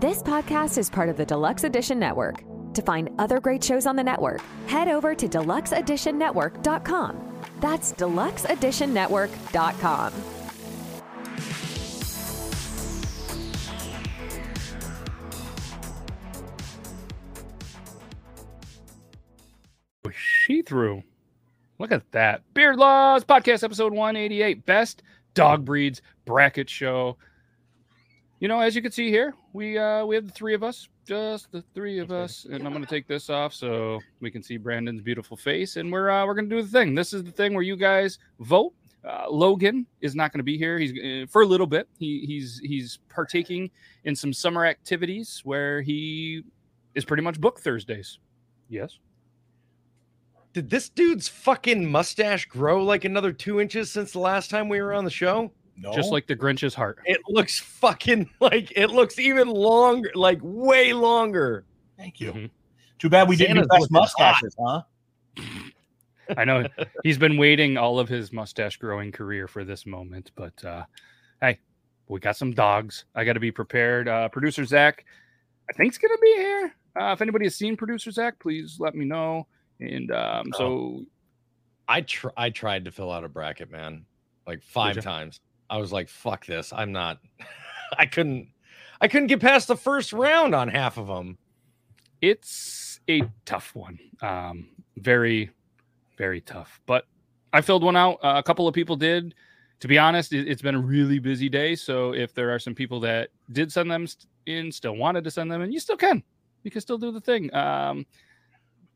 This podcast is part of the Deluxe Edition Network. To find other great shows on the network, head over to deluxeeditionnetwork.com. That's deluxeeditionnetwork.com. She threw. Look at that. Beard Laws Podcast Episode 188, Best Dog Breeds Bracket Show. You know, as you can see here, we have the three of us, just the three of us, and I'm going to take this off so we can see Brandon's beautiful face, and we're going to do the thing. This is the thing where you guys vote. Logan is not going to be here. He's for a little bit. He's partaking in some summer activities where he is pretty much booked Thursdays. Yes. Did this dude's fucking mustache grow like another 2 inches since the last time we were on the show? No. Just like the Grinch's heart. It looks fucking like it looks even longer, like way longer. Thank you. Mm-hmm. Too bad we Santa's didn't do best mustaches, hot. Huh? I know he's been waiting all of his mustache growing career for this moment, but hey, we got some dogs. I got to be prepared. Producer Zac, I think, is going to be here. If anybody has seen Producer Zac, please let me know. And so I tried to fill out a bracket, man, like 5 times. I was like, fuck this. I'm not. I couldn't get past the first round on half of them. It's a tough one. Very, very tough. But I filled one out. A couple of people did. To be honest, it's been a really busy day. So if there are some people that did send them in, still wanted to send them in, you still can. You can still do the thing. The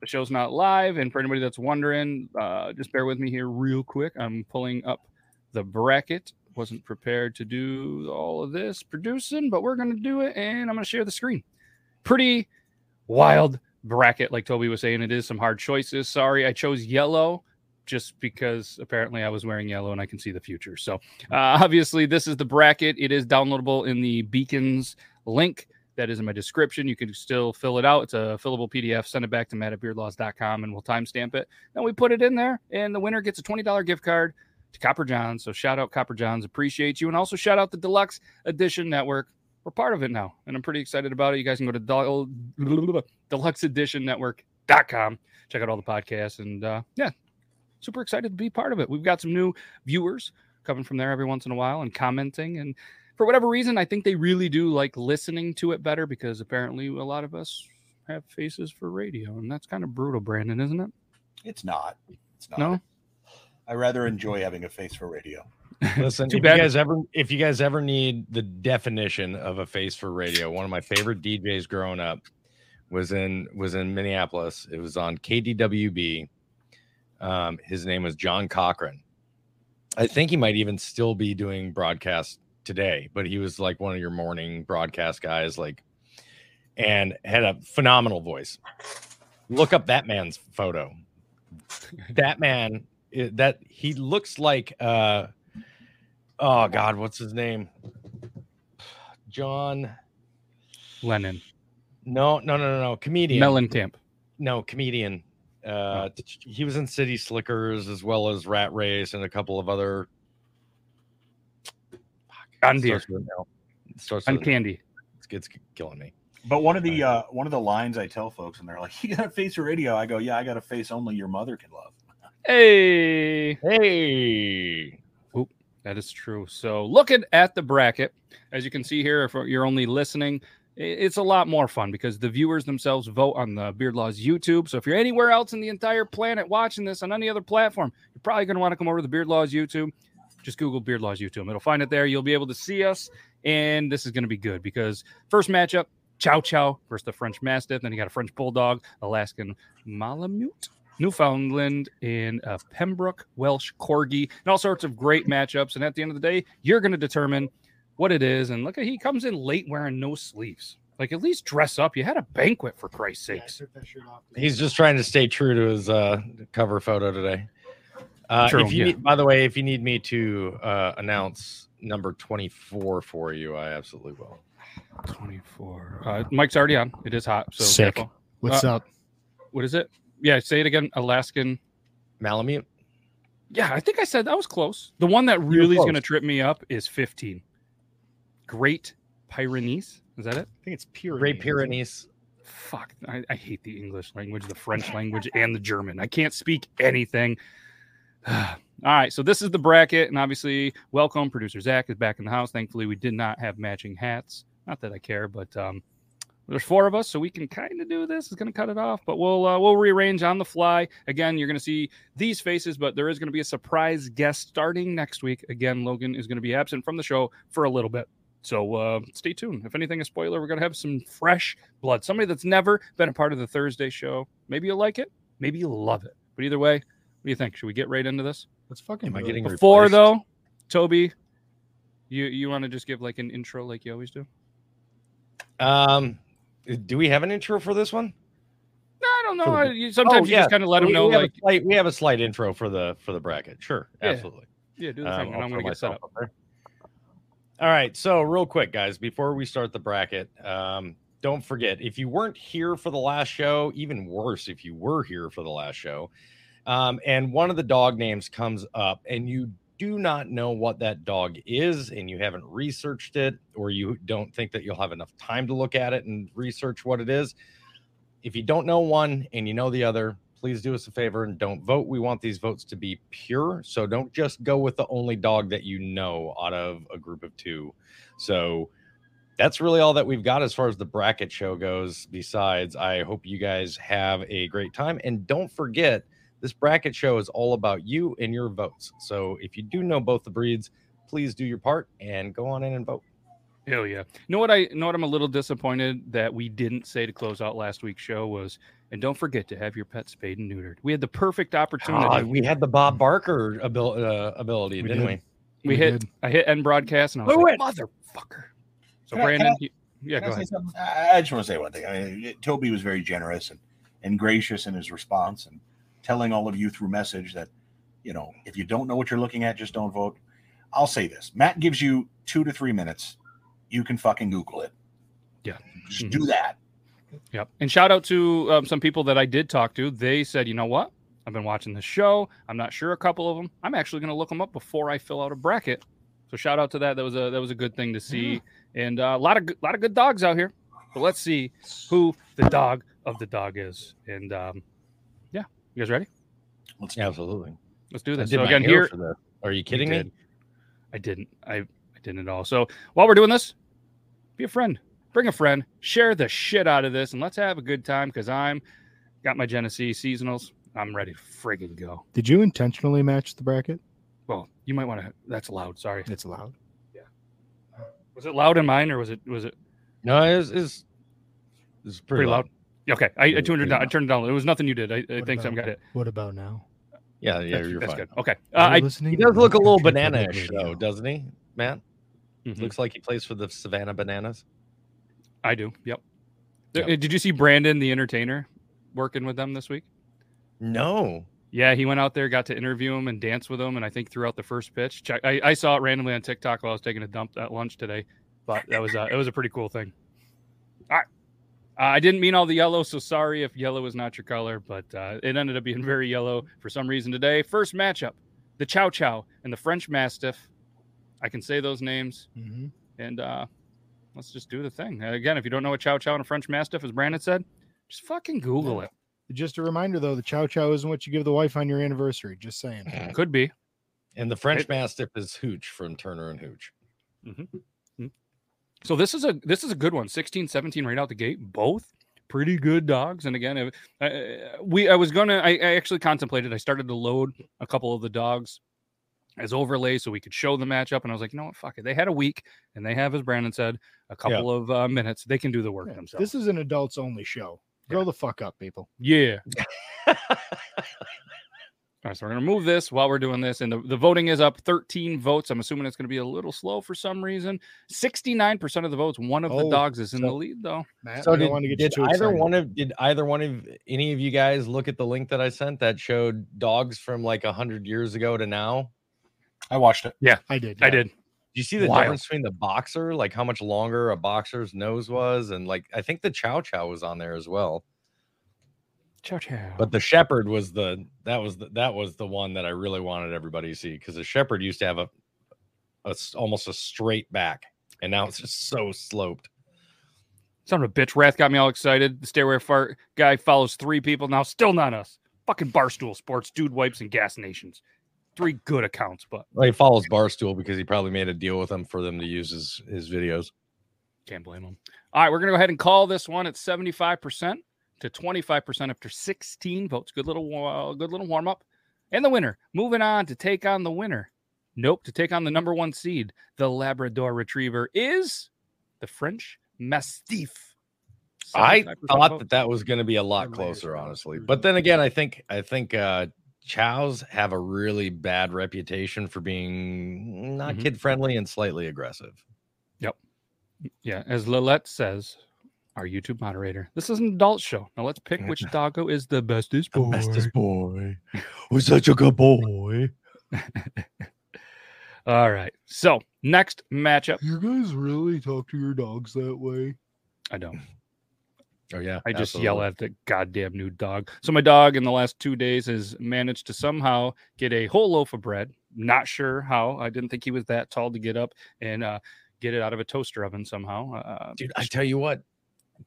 show's not live. And for anybody that's wondering, just bear with me here real quick. I'm pulling up the bracket. Wasn't prepared to do all of this producing, but we're going to do it, and I'm going to share the screen. Pretty wild bracket, like Toby was saying. It is some hard choices. Sorry, I chose yellow just because apparently I was wearing yellow and I can see the future. So obviously this is the bracket. It is downloadable in the Beacons link that is in my description. You can still fill it out. It's a fillable PDF. Send it back to matt@beardlaws.com, and we'll timestamp it. Then we put it in there, and the winner gets a $20 gift card to Copper Johns. So shout out Copper Johns. Appreciate you. And also shout out the Deluxe Edition Network. We're part of it now, and I'm pretty excited about it. You guys can go to deluxeeditionnetwork.com. Check out all the podcasts. And yeah, super excited to be part of it. We've got some new viewers coming from there every once in a while and commenting. And for whatever reason, I think they really do like listening to it better, because apparently a lot of us have faces for radio. And that's kind of brutal, Brandon, isn't it? It's not. It's not. No? I rather enjoy having a face for radio. Listen, if you guys ever need the definition of a face for radio, one of my favorite DJs growing up was in Minneapolis. It was on KDWB. His name was John Cochran. I think he might even still be doing broadcast today, but he was like one of your morning broadcast guys, like, and had a phenomenal voice. Look up that man's photo. That man. That he looks like oh god, what's his name? John Lennon. No. Comedian. Mellencamp. No, comedian. He was in City Slickers as well as Rat Race and a couple of other Uncandy. It's killing me. But one of the lines I tell folks, and they're like, "You got a face for radio." I go, "Yeah, I got a face only your mother can love." Hey. Oop, that is true. So looking at the bracket, as you can see here, if you're only listening, it's a lot more fun because the viewers themselves vote on the Beard Laws YouTube. So if you're anywhere else in the entire planet watching this on any other platform, you're probably going to want to come over to the Beard Laws YouTube. Just Google Beard Laws YouTube. It'll find it there. You'll be able to see us. And this is going to be good because first matchup, Chow Chow versus the French Mastiff. Then you got a French Bulldog, Alaskan Malamute, Newfoundland, and a Pembroke Welsh Corgi, and all sorts of great matchups. And at the end of the day, you're going to determine what it is. And look, he comes in late wearing no sleeves. Like, at least dress up. You had a banquet, for Christ's sakes. He's just trying to stay true to his cover photo today. By the way, if you need me to announce number 24 for you, I absolutely will. 24. Mike's already on. It is hot. So sick. Careful. What's up? What is it? Yeah, say it again. Alaskan Malamute. Yeah, I think I said that was close. The one that really is going to trip me up is 15. Great Pyrenees? Is that it? I think it's Pyrenees. Ray Pyrenees. Fuck, I hate the English language, the French language, and the German. I can't speak anything. All right, so this is the bracket, and obviously, welcome. Producer Zac is back in the house. Thankfully, we did not have matching hats. Not that I care, but there's four of us, so we can kind of do this. It's going to cut it off, but we'll rearrange on the fly. Again, you're going to see these faces, but there is going to be a surprise guest starting next week. Again, Logan is going to be absent from the show for a little bit. So stay tuned. If anything, a spoiler, we're going to have some fresh blood. Somebody that's never been a part of the Thursday show. Maybe you'll like it. Maybe you'll love it. But either way, what do you think? Should we get right into this? Let's fucking am I getting before, replaced? Though, Toby, you want to just give like an intro like you always do? Do we have an intro for this one? I don't know. You just kind of let them know. We have a slight intro for the bracket. Sure. Yeah. Absolutely. Yeah, do the thing. And I'm going to get set up. All right, so real quick, guys, before we start the bracket, don't forget, if you weren't here for the last show, even worse, if you were here for the last show, and one of the dog names comes up and you do not know what that dog is and you haven't researched it or you don't think that you'll have enough time to look at it and research what it is, if you don't know one and you know the other, please do us a favor and don't vote. We want these votes to be pure. So don't just go with the only dog that you know out of a group of two. So that's really all that we've got as far as the bracket show goes. Besides, I hope you guys have a great time. And don't forget, this bracket show is all about you and your votes. So if you do know both the breeds, please do your part and go on in and vote. Hell yeah. You know what I'm a little disappointed that we didn't say to close out last week's show was, and don't forget to have your pet spayed and neutered. We had the perfect opportunity. We had the Bob Barker ability, didn't we? I hit end broadcast, and I was like, motherfucker. So Brandon, go ahead. I just want to say one thing. I mean, Toby was very generous and gracious in his response and telling all of you through message that, you know, if you don't know what you're looking at, just don't vote. I'll say this. Matt gives you 2 to 3 minutes. You can fucking Google it. Yeah. Just do that. Yep. And shout out to some people that I did talk to. They said, you know what? I've been watching this show. I'm not sure a couple of them. I'm actually going to look them up before I fill out a bracket. So shout out to that. That was a good thing to see. Yeah. And a lot of good dogs out here. But let's see who the dog of the dog is. And yeah. You guys ready? Absolutely. Let's do this. So again, here. Are you kidding me? I didn't at all. So while we're doing this, be a friend. Bring a friend. Share the shit out of this, and let's have a good time because I'm got my Genesee seasonals. I'm ready to friggin' go. Did you intentionally match the bracket? Well, you might want to. That's loud. Sorry, it's loud. Yeah. Was it loud in mine, or was it? No, it's pretty loud. Okay, I tuned it down. I turned it down. It was nothing you did. I think Sam got it. What about now? Yeah, you're fine. Good. Okay. He does look a little banana-ish, though, doesn't he, Matt? Mm-hmm. Looks like he plays for the Savannah Bananas. I do. Yep. Did you see Brandon, the entertainer, working with them this week? No. Yeah, he went out there, got to interview him and dance with him, and I think threw out the first pitch. I saw it randomly on TikTok while I was taking a dump at lunch today, but that was it was a pretty cool thing. All right. I didn't mean all the yellow, so sorry if yellow is not your color, but it ended up being very yellow for some reason today. First matchup, the Chow Chow and the French Mastiff. I can say those names, and let's just do the thing. Again, if you don't know what Chow Chow and a French Mastiff, as Brandon said, just fucking Google it. Just a reminder, though, the Chow Chow isn't what you give the wife on your anniversary. Just saying. Could be. And the French Mastiff is Hooch from Turner and Hooch. Mm-hmm. So this is a good one. 16, 17 right out the gate. Both pretty good dogs. And again, I actually contemplated. I started to load a couple of the dogs as overlay so we could show the matchup, and I was like, you know what, fuck it. They had a week, and they have, as Brandon said, a couple of minutes. They can do the work themselves. This is an adults-only show. Grow the fuck up, people. Yeah. All right, so we're going to move this while we're doing this, and the voting is up 13 votes. I'm assuming it's going to be a little slow for some reason. 69% of the votes. One of the dogs is in the lead, though. Matt, so did either one of any of you guys look at the link that I sent that showed dogs from like 100 years ago to now? I watched it. Yeah, I did. Yeah. Do you see the difference between the boxer, like how much longer a boxer's nose was? And like, I think the Chow Chow was on there as well. Chow Chow. But the shepherd was that was the one that I really wanted everybody to see. Cause the shepherd used to have a almost a straight back. And now it's just so sloped. Son of a bitch. Wrath got me all excited. The stairway fart guy follows three people now. Still not us. Fucking Barstool Sports, Dude Wipes, and Gas Nations. Three good accounts, but... Well, he follows Barstool because he probably made a deal with them for them to use his videos. Can't blame him. All right, we're going to go ahead and call this one at 75% to 25% after 16 votes. Good little warm-up. And the winner. Moving on to take on the winner. Nope, to take on the number one seed. The Labrador Retriever is the French Mastiff. I thought that was going to be a lot closer, honestly. But then again, I think chows have a really bad reputation for being not kid friendly and slightly aggressive. Yep. Yeah. As Lillette says, our YouTube moderator, this is an adult show. Now let's pick which doggo is the bestest boy. The bestest boy. We're such a good boy. All right. So next matchup. You guys really talk to your dogs that way? I don't. Oh, yeah. I just yell at the goddamn new dog. So my dog in the last 2 days has managed to somehow get a whole loaf of bread. Not sure how. I didn't think he was that tall to get up and get it out of a toaster oven somehow. Dude, I tell you what,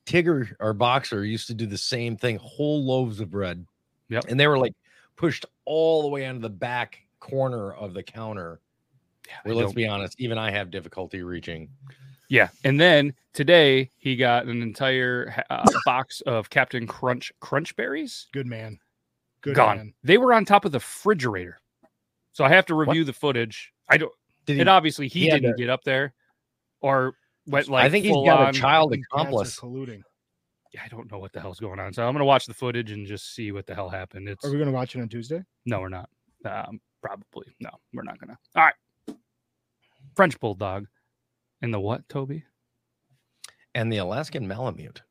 Tigger, our boxer, used to do the same thing. Whole loaves of bread. Yep. And they were like pushed all the way onto the back corner of the counter. Well, let's be honest, even I have difficulty reaching. Yeah, and then today he got an entire box of Captain Crunch Crunchberries. Good man. Good Gone. Man. They were on top of the refrigerator. So I have to review the footage. I don't. And obviously he didn't get up there or went like I think he's got a child accomplice. Colluding. Yeah, I don't know what the hell's going on. So I'm going to watch the footage and just see what the hell happened. Are we going to watch it on Tuesday? No, we're not. Probably. No, we're not going to. All right. French Bulldog. And the what, Toby? And the Alaskan Malamute.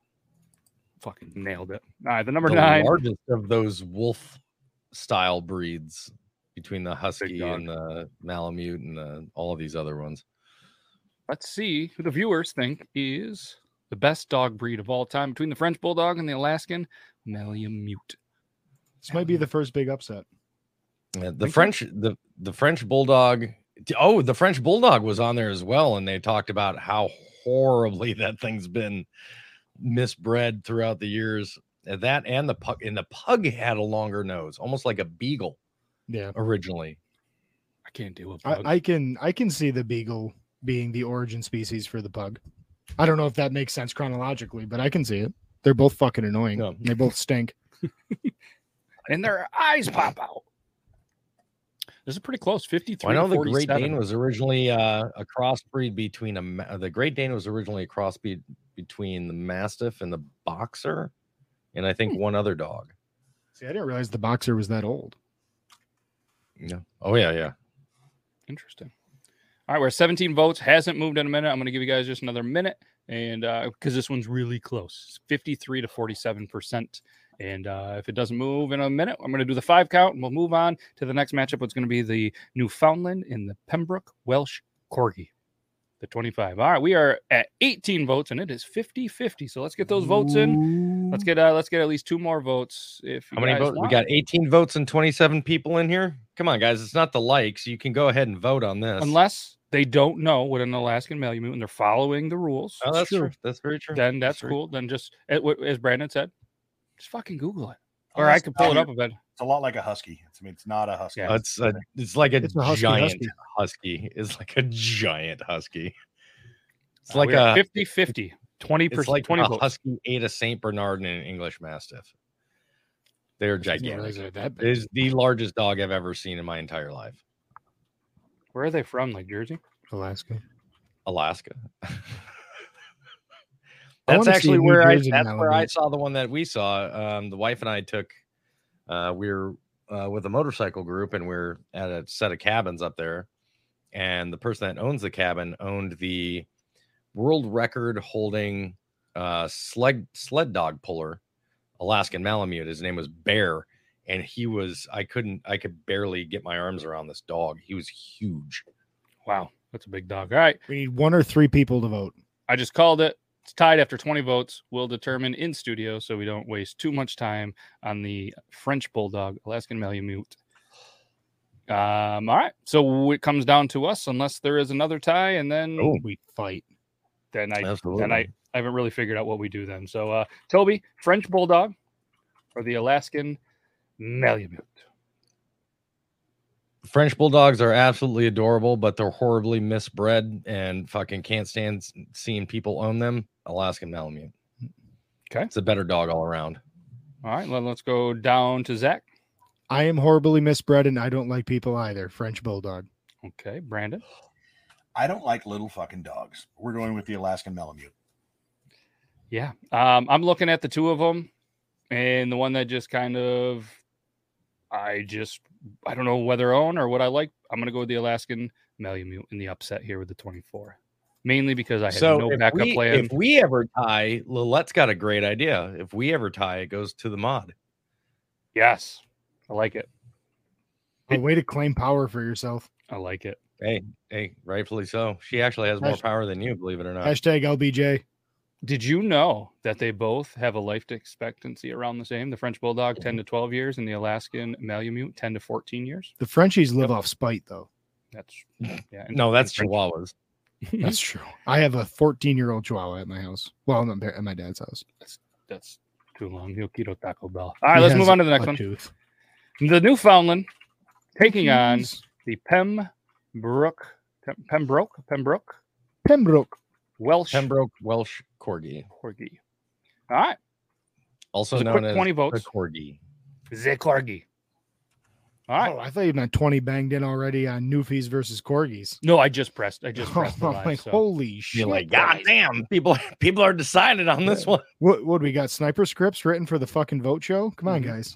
Fucking nailed it. All right, the number 9. The largest of those wolf-style breeds between the Husky and the Malamute and all of these other ones. Let's see who the viewers think is the best dog breed of all time between the French Bulldog and the Alaskan Malamute. This might be the first big upset. Yeah, the French Bulldog... Oh, the French Bulldog was on there as well, and they talked about how horribly that thing's been misbred throughout the years. That and the pug, had a longer nose, almost like a beagle. Yeah, originally. I can't deal with pug. I can see the beagle being the origin species for the pug. I don't know if that makes sense chronologically, but I can see it. They're both fucking annoying. No. They both stink, and their eyes pop out. This is pretty close, 53. Well, I know the Great Dane was originally a crossbreed between the Mastiff and the Boxer, and I think one other dog. See, I didn't realize the Boxer was that old. No. Oh yeah. Interesting. All right, we're at 17 votes. Hasn't moved in a minute. I'm going to give you guys just another minute, and because this one's really close, it's 53 to 47%. And if it doesn't move in a minute, I'm going to do the 5 count, and we'll move on to the next matchup. It's going to be the Newfoundland and the Pembroke Welsh Corgi, the 25. All right, we are at 18 votes, and it is 50-50. So let's get those votes in. Let's get at least 2 more votes. If you How many votes? Want. We got 18 votes and 27 people in here. Come on, guys. It's not the likes. You can go ahead and vote on this. Unless they don't know what an Alaskan Malamute, and they're following the rules. Oh, that's true. That's very true. Then that's cool. True. Then just, as Brandon said, just fucking Google it, or I can pull it up a bit. It's a lot like a husky. It's not a husky. Yeah, it's like a giant husky. It's like a giant husky. It's like a 50-50, 20%. It's like 20 a votes. Husky ate a Saint Bernard and an English Mastiff. They're gigantic. Yeah, that big. It is the largest dog I've ever seen in my entire life. Where are they from? Like Jersey, Alaska. That's actually where I saw the one that we saw. The wife and I took, we were with a motorcycle group, and we're at a set of cabins up there. And the person that owns the cabin owned the world record holding sled dog puller, Alaskan Malamute. His name was Bear. And he was, I could barely get my arms around this dog. He was huge. Wow. That's a big dog. All right. We need 1 or 3 people to vote. I just called it. It's tied after 20 votes. We'll determine in studio so we don't waste too much time on the French Bulldog, Alaskan Malamute, All right. So it comes down to us unless there is another tie, and then we fight. Then I haven't really figured out what we do then. So Toby, French Bulldog or the Alaskan Malamute? French Bulldogs are absolutely adorable, but they're horribly misbred and fucking can't stand seeing people own them. Alaskan Malamute. Okay. It's a better dog all around. All right. Well, let's go down to Zac. I am horribly misbred and I don't like people either. French Bulldog. Okay. Brandon. I don't like little fucking dogs. We're going with the Alaskan Malamute. Yeah. I'm looking at the two of them, and the one that just kind of, I don't know whether own or what I like. I'm going to go with the Alaskan Malamute in the upset here with the 24. Mainly because I had no backup plan. If we ever tie, Lilette's got a great idea. If we ever tie, it goes to the mod. Yes. I like it. A way to claim power for yourself. I like it. Hey, rightfully so. She actually has more power than you, believe it or not. Hashtag LBJ. Did you know that they both have a life expectancy around the same? The French Bulldog, 10 to 12 years, and the Alaskan Malamute, 10 to 14 years. The Frenchies live off spite, though. That's no, that's Chihuahuas. That's true. I have a 14-year-old Chihuahua at my house. Well, not at my dad's house. That's too long. He'll keep Taco Bell. All right, let's move on to the next one. Tooth. The Newfoundland taking on the Pembroke Welsh Corgi. All right. Also known as 20 votes. The Corgi. The Corgi. All right. Oh, I thought you meant 20 banged in already on Newfies versus Corgis. No, I just pressed. The line, holy shit! You're like, goddamn, people are decided on this one. What we got? Sniper scripts written for the fucking vote show? Come on, guys.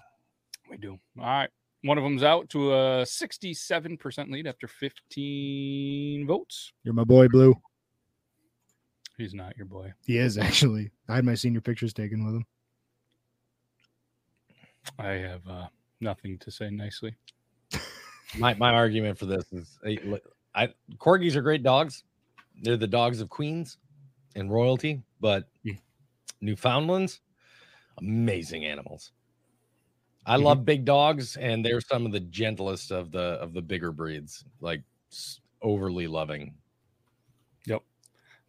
We do. All right. One of them's out to a 67% lead after 15 votes. You're my boy, Blue. He's not your boy. He is, actually. I had my senior pictures taken with him. I have nothing to say nicely. My argument for this is Corgis are great dogs. They're the dogs of queens and royalty, but Newfoundlands, amazing animals. I love big dogs, and they're some of the gentlest of the bigger breeds, like overly loving. Yep.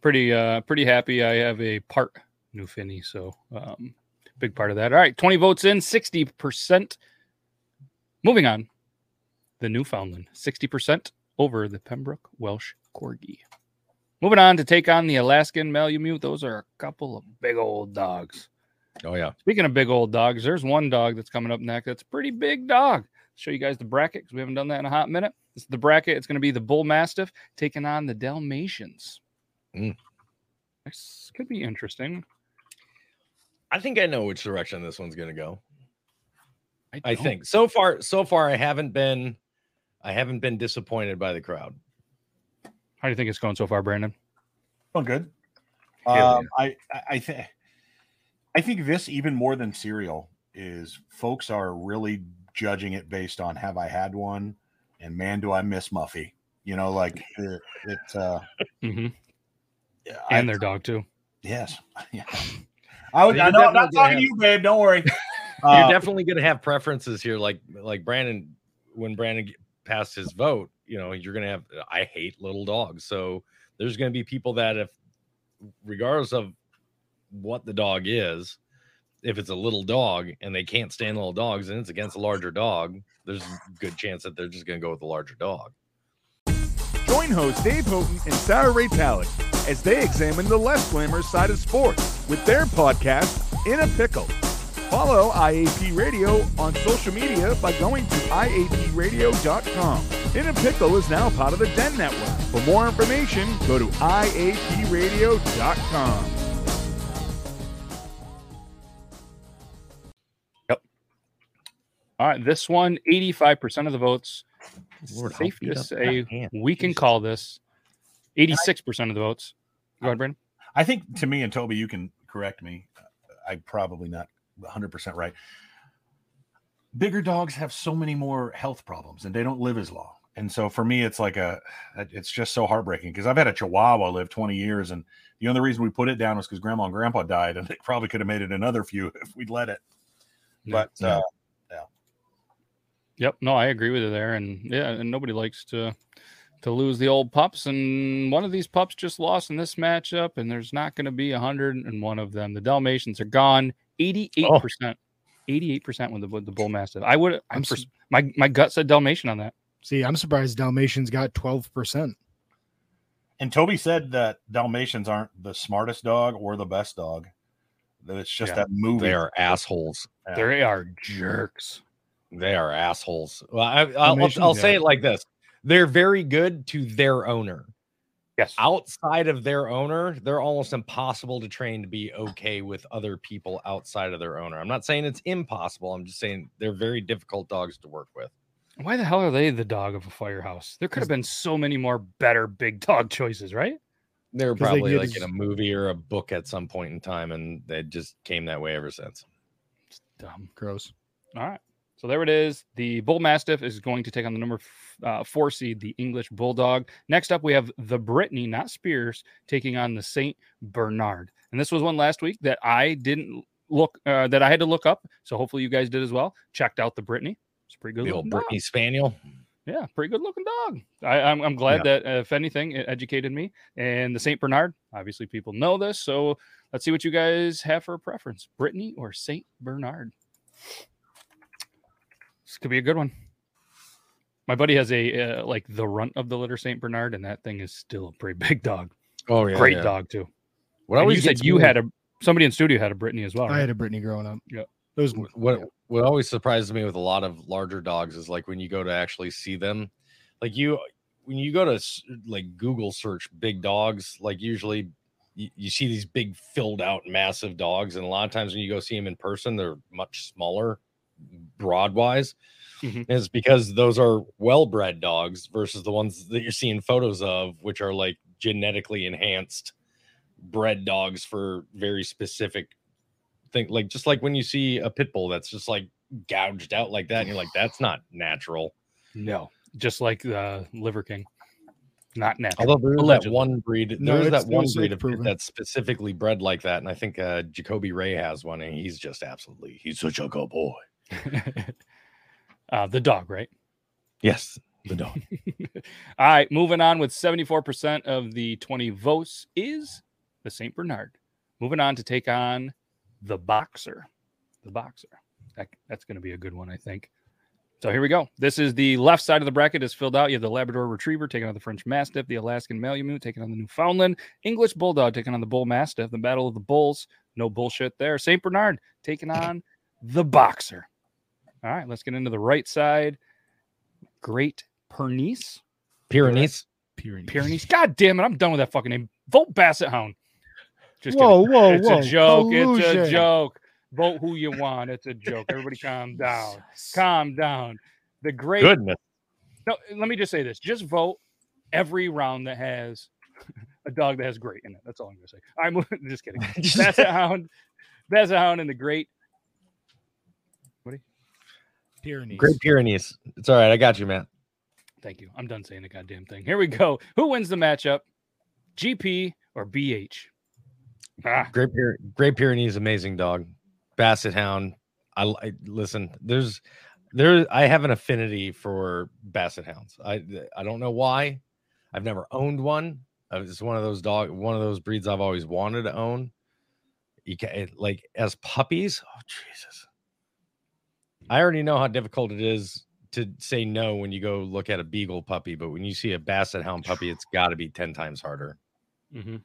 Pretty happy. I have a part Newfinny, so big part of that. All right, 20 votes in, 60%. Moving on, the Newfoundland, 60% over the Pembroke Welsh Corgi. Moving on to take on the Alaskan Malamute. Those are a couple of big old dogs. Oh, yeah. Speaking of big old dogs, there's one dog that's coming up next that's a pretty big dog. Show you guys the bracket because we haven't done that in a hot minute. This is the bracket. It's going to be the Bull Mastiff taking on the Dalmatians. This could be interesting. I think I know which direction this one's going to go. I think so far I haven't been disappointed by the crowd. How do you think it's going so far, Brandon? Oh, good. I think this, even more than cereal, is folks are really judging it based on have I had one, and man, do I miss Muffy. You know, like it's and their dog too. Yes. Yeah. I'm not talking to you, babe. Don't worry. You're definitely going to have preferences here. Like Brandon, when Brandon passed his vote, you know, you're going to have, I hate little dogs. So there's going to be people that if, regardless of what the dog is, if it's a little dog and they can't stand little dogs and it's against a larger dog, there's a good chance that they're just going to go with the larger dog. Join host Dave Houghton and Sarah Ray Pallett as they examine the less glamorous side of sports with their podcast, In a Pickle. Follow IAP Radio on social media by going to IAPradio.com. In a Pickle is now part of the Den Network. For more information, go to IAPradio.com. Yep. All right, this one, 85% of the votes. Lord, safe to say we can call this 86% of the votes. Go ahead, Brandon. I think, to me, and Toby, you can correct me. I'm probably not 100% right. Bigger dogs have so many more health problems, and they don't live as long. And so for me, it's like it's just so heartbreaking because I've had a Chihuahua live 20 years, and the only reason we put it down was because Grandma and Grandpa died, and they probably could have made it another few if we'd let it. But Yep. No, I agree with you there. And yeah, and nobody likes to lose the old pups. And one of these pups just lost in this matchup, and there's not going to be 101 of them. The Dalmatians are gone. 88%. 88% with the bull mastiff. My gut said Dalmatian on that. See, I'm surprised Dalmatians got 12%. And Toby said that Dalmatians aren't the smartest dog or the best dog. That it's just that movie. They are assholes. Yeah. They are jerks. They are assholes. Well, I'll say it like this: they're very good to their owner. Yes. Outside of their owner, they're almost impossible to train to be okay with other people outside of their owner. I'm not saying it's impossible. I'm just saying they're very difficult dogs to work with. Why the hell are they the dog of a firehouse? There could have been so many more better big dog choices, right? They were probably in a movie or a book at some point in time, and they just came that way ever since. It's dumb. Gross. All right. So there it is. The Bull Mastiff is going to take on the number 4 seed, the English Bulldog. Next up, we have the Brittany, not Spears, taking on the St. Bernard. And this was one last week that I didn't look, that I had to look up. So hopefully you guys did as well. Checked out the Brittany. It's pretty good. The old Brittany Spaniel. Yeah, pretty good looking dog. I'm glad that, if anything, it educated me. And the St. Bernard, obviously people know this. So let's see what you guys have for a preference, Brittany or St. Bernard. This could be a good one. My buddy has a the runt of the litter St. Bernard, and that thing is still a pretty big dog. Oh yeah, great dog too. What always you said you had somebody in studio had a Brittany as well. I had a Brittany growing up. Yeah, those what always surprises me with a lot of larger dogs is when you go to actually see them, when you go to Google search big dogs, usually you see these big filled out massive dogs, and a lot of times when you go see them in person, they're much smaller. Broad wise is because those are well-bred dogs versus the ones that you're seeing photos of, which are genetically enhanced bred dogs for very specific thing. Just when you see a pit bull that's just gouged out like that, and you're that's not natural. No, just like the Liver King, not natural. Although there is that one breed, that's specifically bred like that, and I think Jacoby Ray has one, and he's just he's such a good boy. The dog, right? Yes, the dog. All right, moving on with 74% of the 20 votes is the St. Bernard. Moving on to take on the Boxer. The Boxer. That's going to be a good one, I think. So here we go. This is the left side of the bracket is filled out. You have the Labrador Retriever taking on the French Mastiff, the Alaskan Malamute taking on the Newfoundland, English Bulldog taking on the Bull Mastiff, the Battle of the Bulls. No bullshit there. St. Bernard taking on the Boxer. All right, let's get into the right side. Great Pyrenees. God damn it, I'm done with that fucking name. Vote Basset Hound. Just whoa. It's a joke. Collusion. It's a joke. Vote who you want. It's a joke. Everybody calm down. Calm down. The great... Goodness. No, let me just say this. Just vote every round that has a dog that has great in it. That's all I'm going to say. I'm just kidding. Basset Hound and the great... Pyrenees. Great Pyrenees. It's all right. I got you, man. Thank you. I'm done saying the goddamn thing. Here we go. Who wins the matchup? GP or BH? Ah. Great Pyrenees, amazing dog. Basset Hound. I listen. I have an affinity for Basset Hounds. I don't know why. I've never owned one. It's one of those breeds I've always wanted to own. As puppies. Oh Jesus. I already know how difficult it is to say no when you go look at a beagle puppy, but when you see a Basset Hound puppy, it's got to be 10 times harder. Mm-hmm.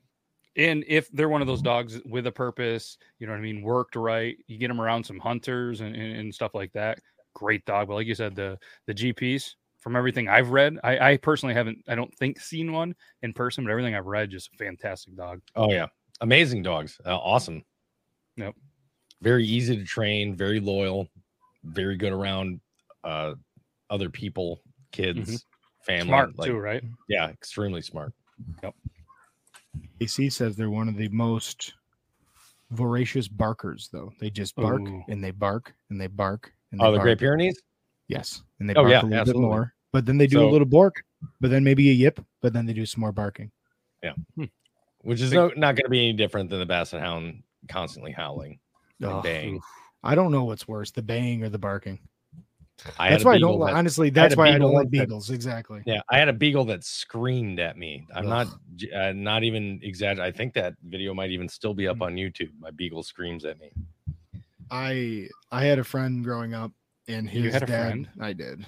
And if they're one of those dogs with a purpose, you know what I mean, worked right, you get them around some hunters and stuff like that. Great dog. But like you said, the GPs, from everything I've read, I personally haven't, I don't think, seen one in person, but everything I've read, just a fantastic dog. Oh, yeah. Amazing dogs. Awesome. Yep. Very easy to train, very loyal. Very good around other people, kids, family. Smart too, right? Yeah, extremely smart. Yep. AC says they're one of the most voracious barkers, though. They just bark and they bark and they bark. And they the Great Pyrenees? Yes. And they bark a little bit more. But then they do a little bork, but then maybe a yip, but then they do some more barking. Yeah. Which is not going to be any different than the Basset Hound constantly howling and baying. I don't know what's worse, the baying or the barking. That's why I don't like, honestly, that's why I don't like beagles. Exactly. Yeah. I had a beagle that screamed at me. I'm not even exaggerating. I think that video might even still be up on YouTube. My beagle screams at me. I had a friend growing up and his dad, I did.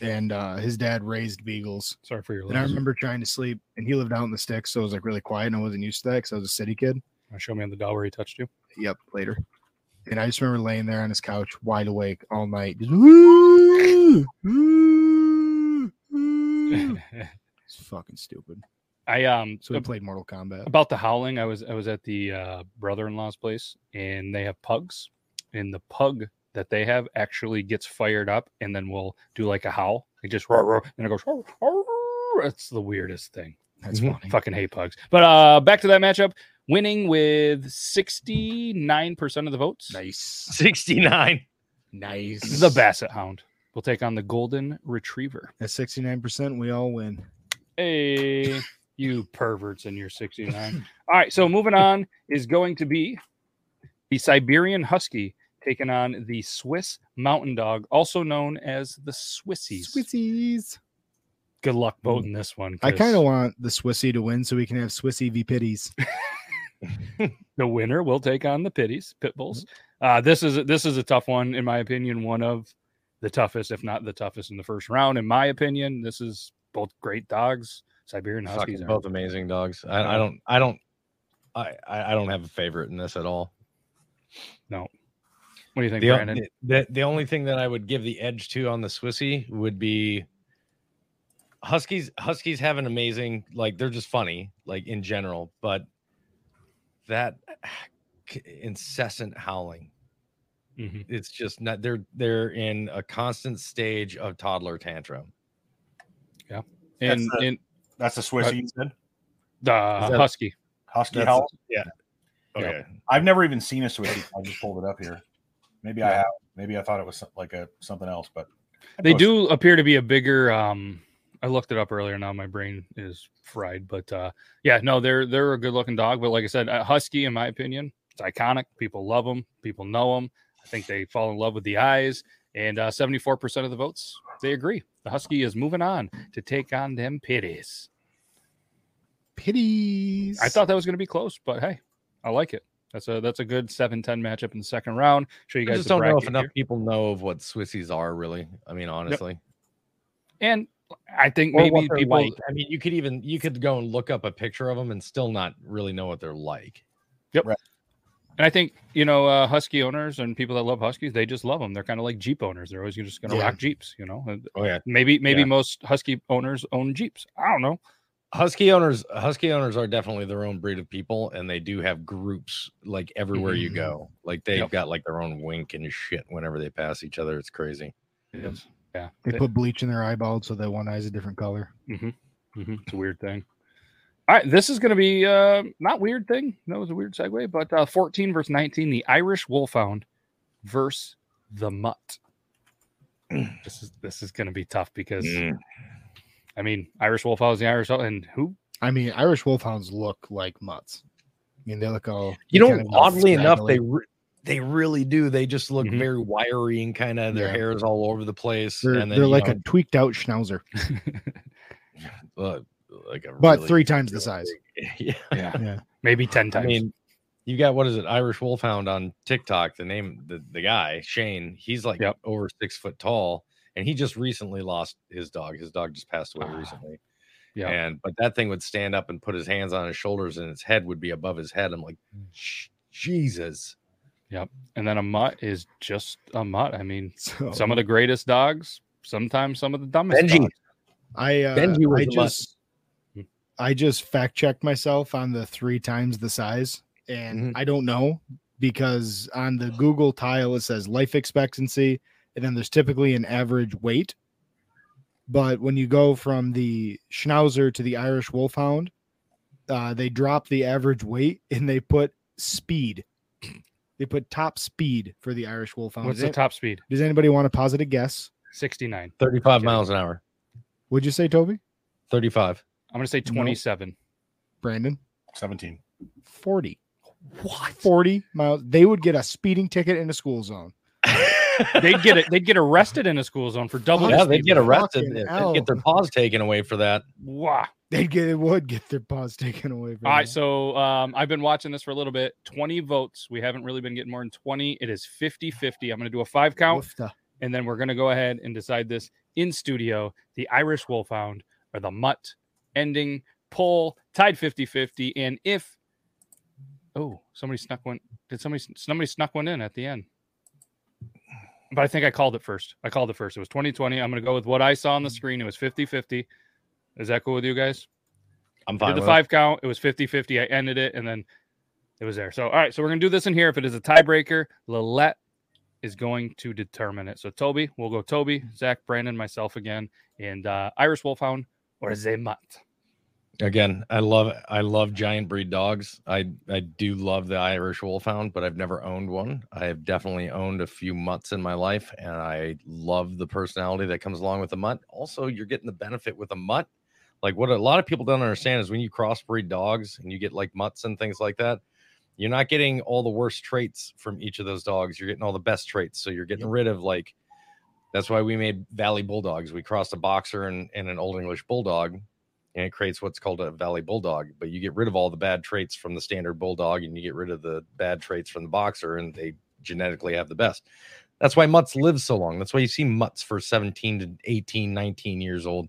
And his dad raised beagles. Sorry for your loss. And I remember trying to sleep and he lived out in the sticks. So it was like really quiet and I wasn't used to that because I was a city kid. Show me on the doll where he touched you. Yep. Later. And I just remember laying there on his couch, wide awake all night. Just, woo, woo, woo. It's fucking stupid. So we played Mortal Kombat. About the howling, I was at the brother-in-law's place, and they have pugs, and the pug that they have actually gets fired up, and then will do like a howl. It just roar, roar, and it goes. Roar, roar, roar. It's the weirdest thing. That's funny. I fucking hate pugs. But back to that matchup. Winning with 69% of the votes. Nice. 69. Nice. The Basset Hound will take on the Golden Retriever. At 69%, we all win. Hey, you perverts in your 69. All right, so moving on is going to be the Siberian Husky taking on the Swiss Mountain Dog, also known as the Swissies. Swissies. Good luck voting this one. I kind of want the Swissie to win so we can have Swissie v. Pitties. The winner will take on the Pitbulls. This is a tough one, in my opinion. One of the toughest, if not the toughest, in the first round. In my opinion, this is both great dogs. Siberian Huskies are both amazing dogs. I don't have a favorite in this at all. No. What do you think, Brandon? The only thing that I would give the edge to on the Swissie would be Huskies have an amazing, like, they're just funny, like, in general, but that incessant howling, it's just not, they're in a constant stage of toddler tantrum. Yeah. And that's the Swiss, you said? The husky howl? Yeah. Okay. Yeah. I've never even seen a Swiss. I just pulled it up here. Maybe I have. Maybe I thought it was like something else, but they do appear to be a bigger, I looked it up earlier. Now my brain is fried, but they're a good looking dog. But like I said, Husky, in my opinion, it's iconic. People love them. People know them. I think they fall in love with the eyes. And 74% of the votes, they agree. The Husky is moving on to take on them Pitties. I thought that was going to be close, but hey, I like it. That's a good 7-10 matchup in the second round. Show you guys. I just don't know if enough people know of what Swissies are, really. I mean, honestly. Yep. And I think maybe people like. I mean, you could go and look up a picture of them and still not really know what they're like. Yep. Right. And I think, Husky owners and people that love Huskies, they just love them. They're kind of like Jeep owners. They're always just going to rock Jeeps, Oh yeah. Maybe most Husky owners own Jeeps. I don't know. Husky owners are definitely their own breed of people, and they do have groups like everywhere you go. Like they've got like their own wink and shit whenever they pass each other. It's crazy. Yes. Yeah, they put bleach in their eyeball so that one eye is a different color. It's a weird thing. All right, this is going to be not weird thing. That was a weird segue, but 14 versus 19, the Irish Wolfhound versus the Mutt. This is going to be tough because, I mean, Irish Wolfhounds, the Irish, and who? I mean, Irish Wolfhounds look like Mutts. I mean, they look all. Oddly enough, they really do. They just look very wiry and kind of their hair is all over the place. They're like a tweaked out schnauzer, but really 3 times the size. Yeah, maybe 10 times. I mean, you got, what is it? Irish Wolfhound on TikTok. The name, the guy Shane. He's like over 6 foot tall, and he just recently lost his dog. His dog just passed away recently. Yeah, but that thing would stand up and put his hands on his shoulders, and its head would be above his head. I'm like, Jesus. Yep. And then a mutt is just a mutt. I mean, some of the greatest dogs, sometimes some of the dumbest. Benji. Dogs. I just fact checked myself on the 3 times the size, and I don't know, because on the Google tile it says life expectancy, and then there's typically an average weight. But when you go from the Schnauzer to the Irish Wolfhound, they drop the average weight and they put speed. They put top speed for the Irish Wolfhound. What's the top speed? Does anybody want to posit a guess? 69. 35 miles an hour. Would you say, Toby? 35. I'm going to say 27. No. Brandon? 17. 40. What? 40 miles. They would get a speeding ticket in a school zone. They'd get arrested in a school zone for double. Yeah, they'd get arrested. They'd get their paws taken away for that. Wow. They would get their paws taken away. All right, so I've been watching this for a little bit. 20 votes. We haven't really been getting more than 20. It is 50-50. I'm going to do a 5 count, and then we're going to go ahead and decide this in studio. The Irish Wolfhound or the Mutt ending poll tied 50-50. And if somebody snuck one in at the end? But I think I called it first. It was 2020. I'm going to go with what I saw on the screen. It was 50-50. Is that cool with you guys? I'm fine. Did the 5 count. It was 50-50. I ended it, and then it was there. So, all right. So we're going to do this in here. If it is a tiebreaker, Lillette is going to determine it. So, Toby, we'll go Toby, Zach, Brandon, myself again, and Irish Wolfhound or Zemat. Again, I love giant breed dogs. I do love the Irish Wolfhound, but I've never owned one. I have definitely owned a few mutts in my life, and I love the personality that comes along with a mutt. Also, you're getting the benefit with a mutt. Like, what a lot of people don't understand is when you crossbreed dogs and you get like mutts and things like that, you're not getting all the worst traits from each of those dogs. You're getting all the best traits. So you're getting rid of, like, that's why we made Valley Bulldogs. We crossed a boxer and an Old English Bulldog, and it creates what's called a Valley Bulldog. But you get rid of all the bad traits from the standard Bulldog, and you get rid of the bad traits from the boxer, and they genetically have the best. That's why mutts live so long. That's why you see mutts for 17 to 18, 19 years old.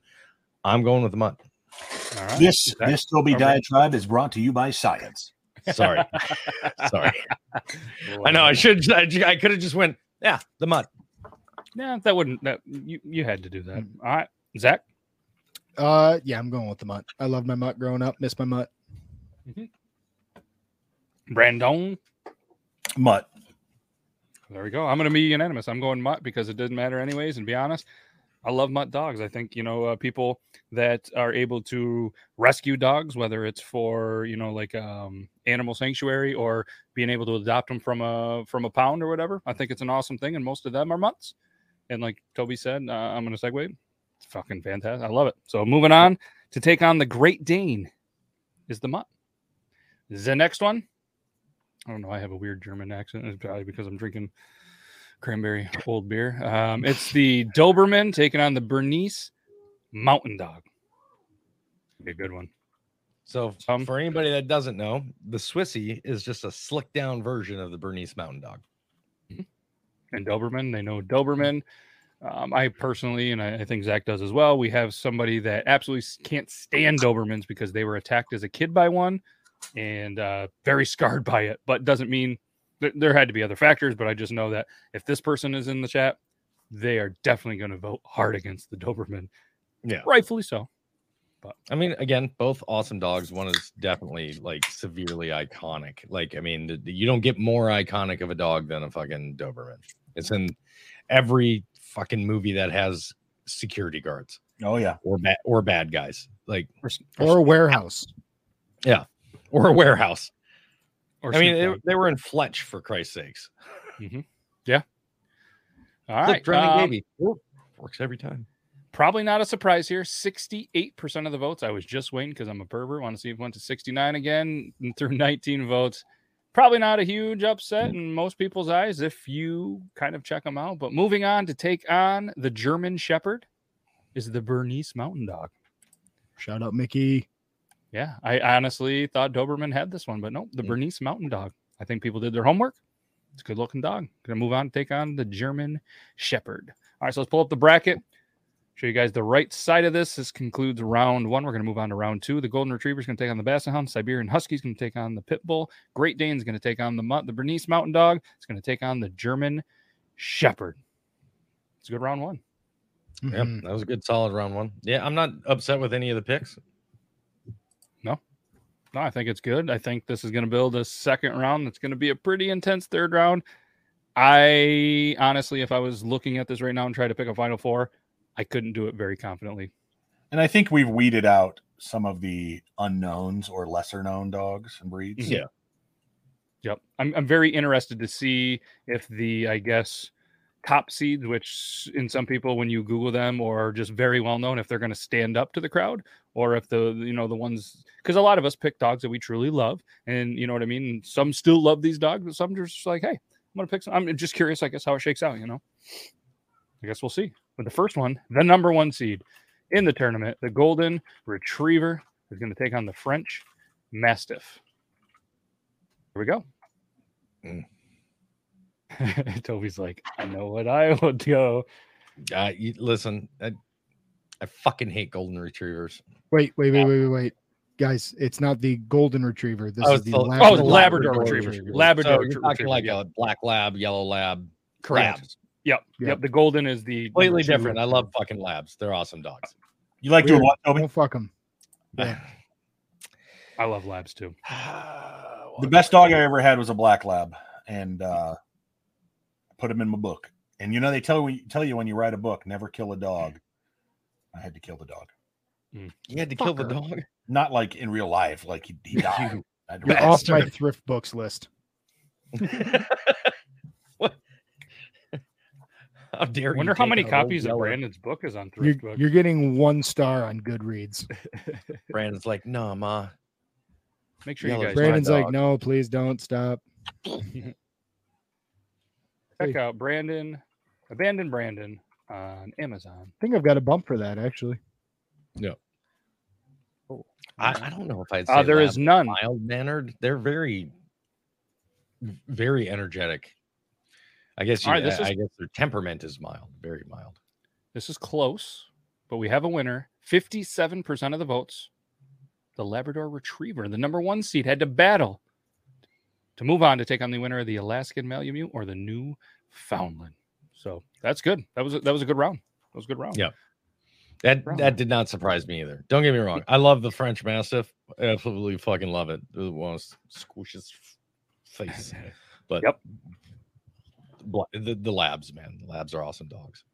I'm going with the mutt. All right. This Toby diatribe is brought to you by science. Sorry. Boy. I know. I could have just went. Yeah, the mutt. Yeah, that wouldn't. That you had to do that. All right, Zach. Yeah, I'm going with the mutt. I loved my mutt growing up. Miss my mutt. Mm-hmm. Brandon. Mutt. There we go. I'm going to be unanimous. I'm going mutt because it doesn't matter anyways. And be honest, I love mutt dogs. I think, you know, people that are able to rescue dogs, whether it's for, you know, like animal sanctuary or being able to adopt them from a pound or whatever. I think it's an awesome thing. And most of them are mutts. And like Toby said, I'm going to segue. It's fucking fantastic. I love it. So moving on to take on the Great Dane is the mutt. The next one. I don't know. I have a weird German accent. It's probably because I'm drinking cranberry old beer. It's the Doberman taking on the Bernese Mountain Dog. Be a good one. So for anybody that doesn't know, the Swissie is just a slick down version of the Bernese Mountain Dog. And Doberman, they know Doberman. I personally, and I think Zach does as well, we have somebody that absolutely can't stand Dobermans because they were attacked as a kid by one and very scarred by it. But doesn't mean there had to be other factors, but I just know that if this person is in the chat, they are definitely going to vote hard against the Doberman. Yeah, rightfully so. But I mean, again, both awesome dogs. One is definitely like severely iconic. Like, I mean, you don't get more iconic of a dog than a fucking Doberman. It's in every fucking movie that has security guards. Oh yeah, or bad guys, like or a warehouse. Yeah, or a warehouse. Or I mean, they were in Fletch for Christ's sakes. Mm-hmm. Yeah. All right, Drowning Baby works every time. Probably not a surprise here. 68% of the votes. I was just waiting because I'm a pervert. Want to see if it went to 69 again through 19 votes. Probably not a huge upset in most people's eyes if you kind of check them out. But moving on to take on the German Shepherd is the Bernese Mountain Dog. Shout out, Mickey. Yeah, I honestly thought Doberman had this one, but nope, the Bernese Mountain Dog. I think people did their homework. It's a good-looking dog. Going to move on to take on the German Shepherd. All right, so let's pull up the bracket. Show you guys the right side of this. This concludes round one. We're going to move on to round two. The Golden Retriever is going to take on the Basset Hound. Siberian Husky is going to take on the Pitbull. Great Dane is going to take on the Mutt. The Bernese Mountain Dog is going to take on the German Shepherd. It's a good round one. Mm-hmm. Yeah, that was a good, solid round one. Yeah, I'm not upset with any of the picks. No, I think it's good. I think this is going to build a second round. It's going to be a pretty intense third round. I honestly, if I was looking at this right now and tried to pick a Final Four, I couldn't do it very confidently. And I think we've weeded out some of the unknowns or lesser known dogs and breeds. Yeah. Yep. I'm very interested to see if the, I guess, top seeds, which in some people, when you Google them or are just very well known, if they're going to stand up to the crowd or if the, you know, the ones, because a lot of us pick dogs that we truly love. And you know what I mean? Some still love these dogs, but some just like, hey, I'm going to pick some. I'm just curious, I guess, how it shakes out, you know. I guess we'll see. But the first one, the number one seed in the tournament, the Golden Retriever, is going to take on the French Mastiff. Here we go. Toby's like, I know what I would go. Listen, I fucking hate Golden Retrievers. Wait. Guys, it's not the Golden Retriever. This is the Labrador Retriever. Labrador Retriever, like a black lab, yellow lab. Correct. Labs. Yep. The Golden is the completely different. I love fucking labs. They're awesome dogs. You like doing what, Toby? Don't fuck them. Yeah. I love labs too. The best dog I ever had was a black lab, and put him in my book. And you know they tell you when you write a book, never kill a dog. I had to kill the dog. You had to kill the dog? Not like in real life, like he died. You're off my thrift books list. What? How dare you? I wonder how many copies of Brandon's book is on thrift books. You're getting 1 star on Goodreads. Brandon's like, no, ma. Make sure you guys. Brandon's like, no, please don't stop. Check out Abandon Brandon on Amazon. I think I've got a bump for that actually. No. Oh, I don't know if I'd say there is none. Mild mannered. They're very, very energetic. I guess. I guess their temperament is mild, very mild. This is close, but we have a winner. 57% of the votes. The Labrador Retriever, the number one seed, had to battle to move on to take on the winner of the Alaskan Malamute or the Newfoundland. So that's good. That was a good round. That was a good round. Yeah. That did not surprise me either. Don't get me wrong. I love the French Mastiff. I absolutely fucking love it. The most squishes face. But yep. The labs, man. The labs are awesome dogs.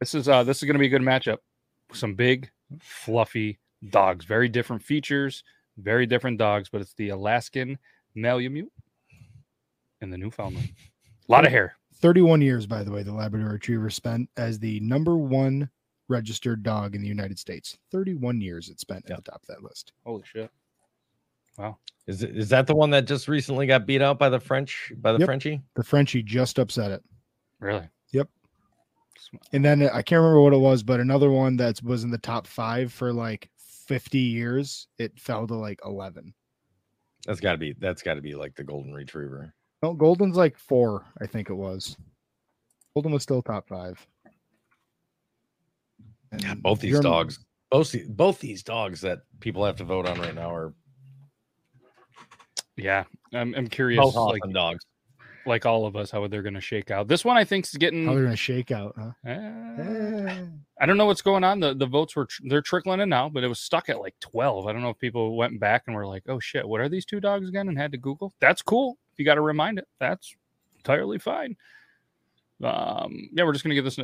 This is going to be a good matchup. Some big, fluffy dogs. Very different features. Very different dogs. But it's the Alaskan Malamute and the Newfoundland. A lot of hair. 31 years, by the way, the Labrador Retriever spent as the number one registered dog in the United States. 31 years it spent at the top of that list. Holy shit. Wow. Is that the one that just recently got beat out by the Frenchie? The Frenchie just upset it. Really? Yep. And then I can't remember what it was, but another one that was in the top 5 for like 50 years, it fell to like 11. That's gotta be like the Golden Retriever. No, Golden's like 4, I think it was. Golden was still top 5. Yeah, both these dogs that people have to vote on right now are. Yeah, I'm curious. Both awesome dogs, like all of us, how they're going to shake out. This one, I think, is getting. How they're going to shake out? Huh? I don't know what's going on. The votes they're trickling in now, but it was stuck at like 12. I don't know if people went back and were like, "Oh shit, what are these two dogs again?" and had to Google. That's cool. You got to remind it. That's entirely fine. Yeah, we're just gonna give this.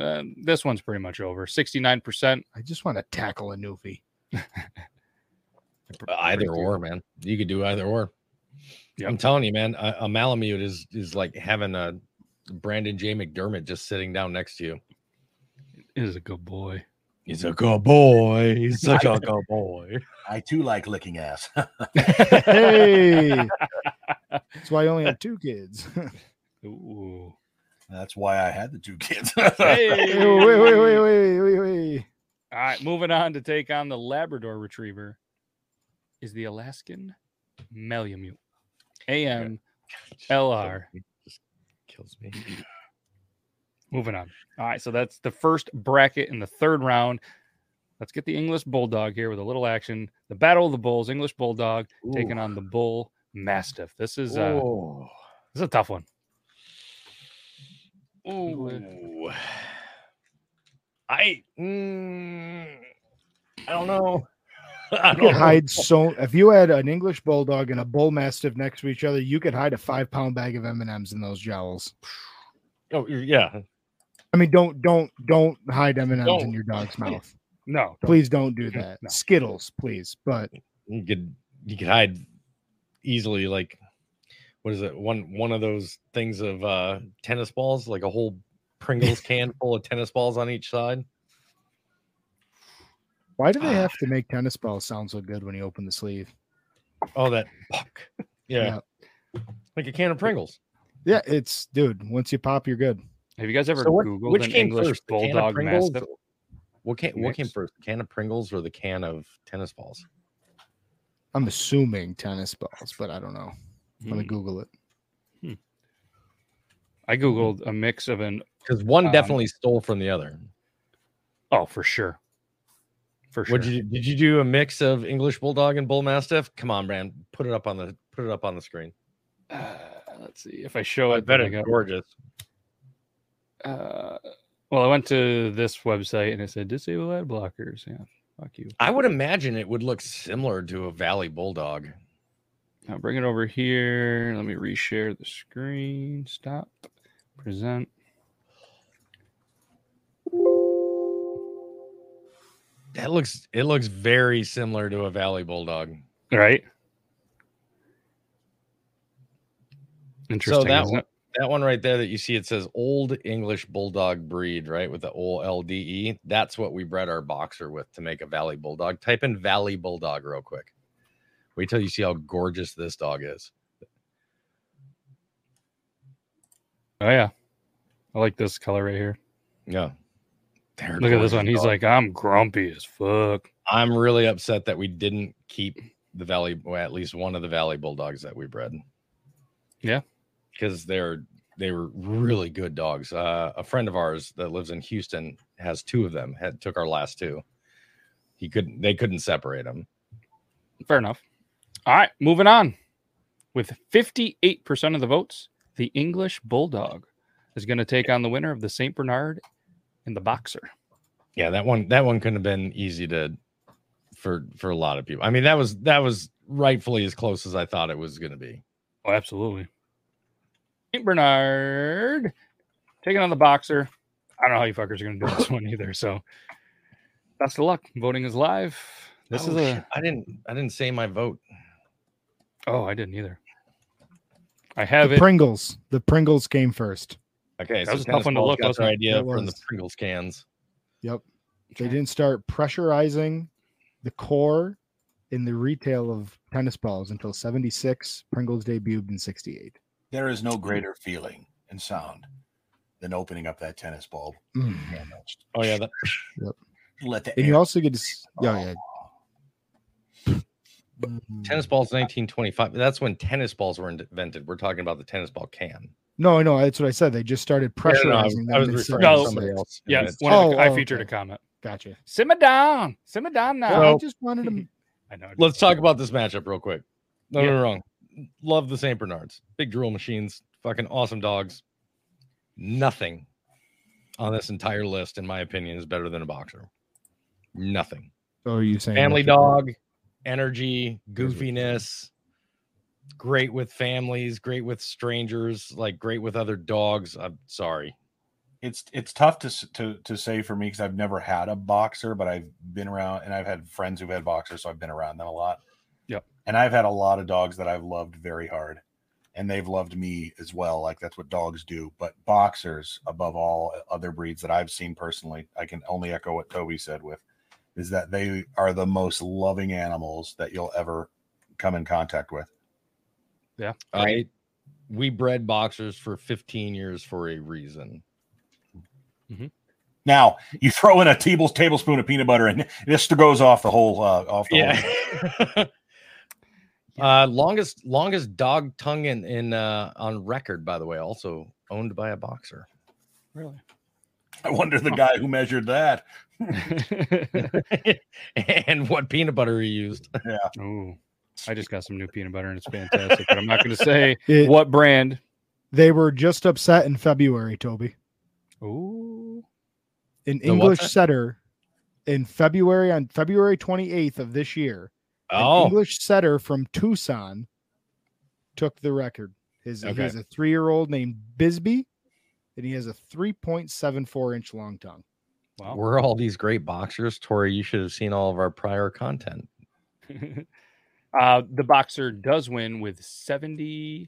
This one's pretty much over. 69%. I just want to tackle a newfie. Either or, man. You could do either or. Yep. I'm telling you, man. A Malamute is like having a Brandon J McDermott just sitting down next to you. He's a good boy. He's a good boy. He's such a good boy. I too like licking ass. Hey, that's why I only have 2 kids. Ooh. That's why I had the 2 kids. Hey, wait. All right, moving on to take on the Labrador Retriever is the Alaskan Malamute. AMLR. Just kills me. Moving on. All right, so that's the first bracket in the third round. Let's get the English Bulldog here with a little action. The Battle of the Bulls, English Bulldog taking on the Bull Mastiff. This is a tough one. Ooh. I don't know. I don't hide so. If you had an English Bulldog and a Bull Mastiff next to each other, you could hide a 5-pound bag of M&Ms in those jowls. Oh yeah. I mean, don't hide M&Ms in your dog's mouth. No, please don't do that. No. Skittles, please. But you could hide easily like. What is it? One of those things of tennis balls, like a whole Pringles can full of tennis balls on each side. Why do they have to make tennis balls sound so good when you open the sleeve? Oh, that puck! Yeah, like a can of Pringles. Yeah, it's, dude, once you pop, you're good. Have you guys ever Googled which an English first, Bulldog Mastiff? What came first, the can of Pringles or the can of tennis balls? I'm assuming tennis balls, but I don't know. I'm going to Google it. I Googled a mix of an... Because one definitely stole from the other. Oh, for sure. For sure. Did you do a mix of English Bulldog and Bull Mastiff? Come on, Brand. Put it up on the screen. Let's see if I show it. I bet it's gorgeous. Well, I went to this website and it said disable ad blockers. Yeah, fuck you. I would imagine it would look similar to a Valley Bulldog. Now bring it over here. Let me reshare the screen. Stop. Present. It looks very similar to a Valley Bulldog. Right. Interesting. So that one right there that you see, it says Old English Bulldog breed, right? With the OLDE. That's what we bred our boxer with to make a Valley Bulldog. Type in Valley Bulldog real quick. Wait till you see how gorgeous this dog is. Oh, yeah. I like this color right here. Yeah. Look at this one. He's like, I'm grumpy as fuck. I'm really upset that we didn't keep the Valley, well, at least one of the Valley Bulldogs that we bred. Yeah. Because they were really good dogs. A friend of ours that lives in Houston has two of them. Took our last two. They couldn't separate them. Fair enough. All right, moving on. With 58% of the votes, the English Bulldog is going to take on the winner of the St. Bernard and the Boxer. Yeah, that one couldn't have been easy for a lot of people. I mean, that was rightfully as close as I thought it was going to be. Oh, absolutely. St. Bernard taking on the Boxer. I don't know how you fuckers are going to do this one either. So, best of luck. Voting is live. This is a... I didn't say my vote. Oh, I didn't either. I have it. Pringles. The Pringles came first. Okay, that was a tough one to look. That's our idea from the Pringles cans. Yep, they didn't start pressurizing the core in the retail of tennis balls until '76. Pringles debuted in '68. There is no greater feeling and sound than opening up that tennis ball. Mm. Oh yeah, that. Yep. Let the. And you also get to. Yeah. Tennis balls 1925. That's when tennis balls were invented. We're talking about the tennis ball can. No, I know. That's what I said. They just started pressurizing. Yeah, no, I was referring to somebody else. Yes, I featured a comment. Gotcha. Simmer down now. So, I just wanted to. I know. Let's talk about this matchup real quick. No, wrong. Love the St. Bernards. Big drool machines. Fucking awesome dogs. Nothing on this entire list, in my opinion, is better than a boxer. Nothing. So are you saying family dog? Energy, goofiness, great with families, great with strangers, like great with other dogs. I'm sorry, it's tough to say for me because I've never had a boxer, but I've been around and I've had friends who've had boxers, so I've been around them a lot. Yep. And I've had a lot of dogs that I've loved very hard, and they've loved me as well. Like that's what dogs do. But boxers, above all other breeds that I've seen personally, I can only echo what Toby said with. Is that they are the most loving animals that you'll ever come in contact with. Yeah. We bred boxers for 15 years for a reason. Mm-hmm. Now, you throw in a tablespoon of peanut butter, and this goes off the whole... off the whole. Longest dog tongue in on record, by the way, also owned by a boxer. Really? I wonder the guy who measured that. And what peanut butter he used. Yeah. Ooh, I just got some new peanut butter and it's fantastic, but I'm not going to say what brand. They were just upset in February, Toby. Ooh. An English setter in February, on February 28th of this year, an English setter from Tucson took the record. He has a 3-year-old named Bisbee, and he has a 3.74-inch long tongue. Wow. We're all these great boxers. Tori, you should have seen all of our prior content. The boxer does win with 70%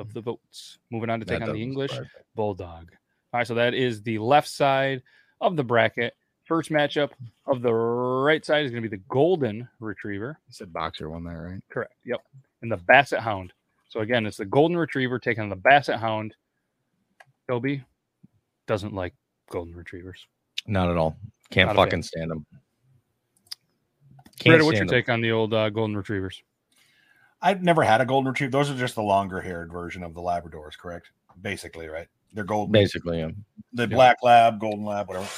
of the votes. Moving on to take on the English Bulldog. All right, so that is the left side of the bracket. First matchup of the right side is going to be the Golden Retriever. You said boxer won that, right? Correct, yep. And the Basset Hound. So again, it's the golden retriever taking on the basset hound. Toby doesn't like golden retrievers. Not at all. Can't fucking stand them. Brita, what's your take on the old golden retrievers? I've never had a golden retriever. Those are just the longer-haired version of the Labradors, correct? Basically, right? They're golden. Basically, yeah. The black lab, golden lab, whatever.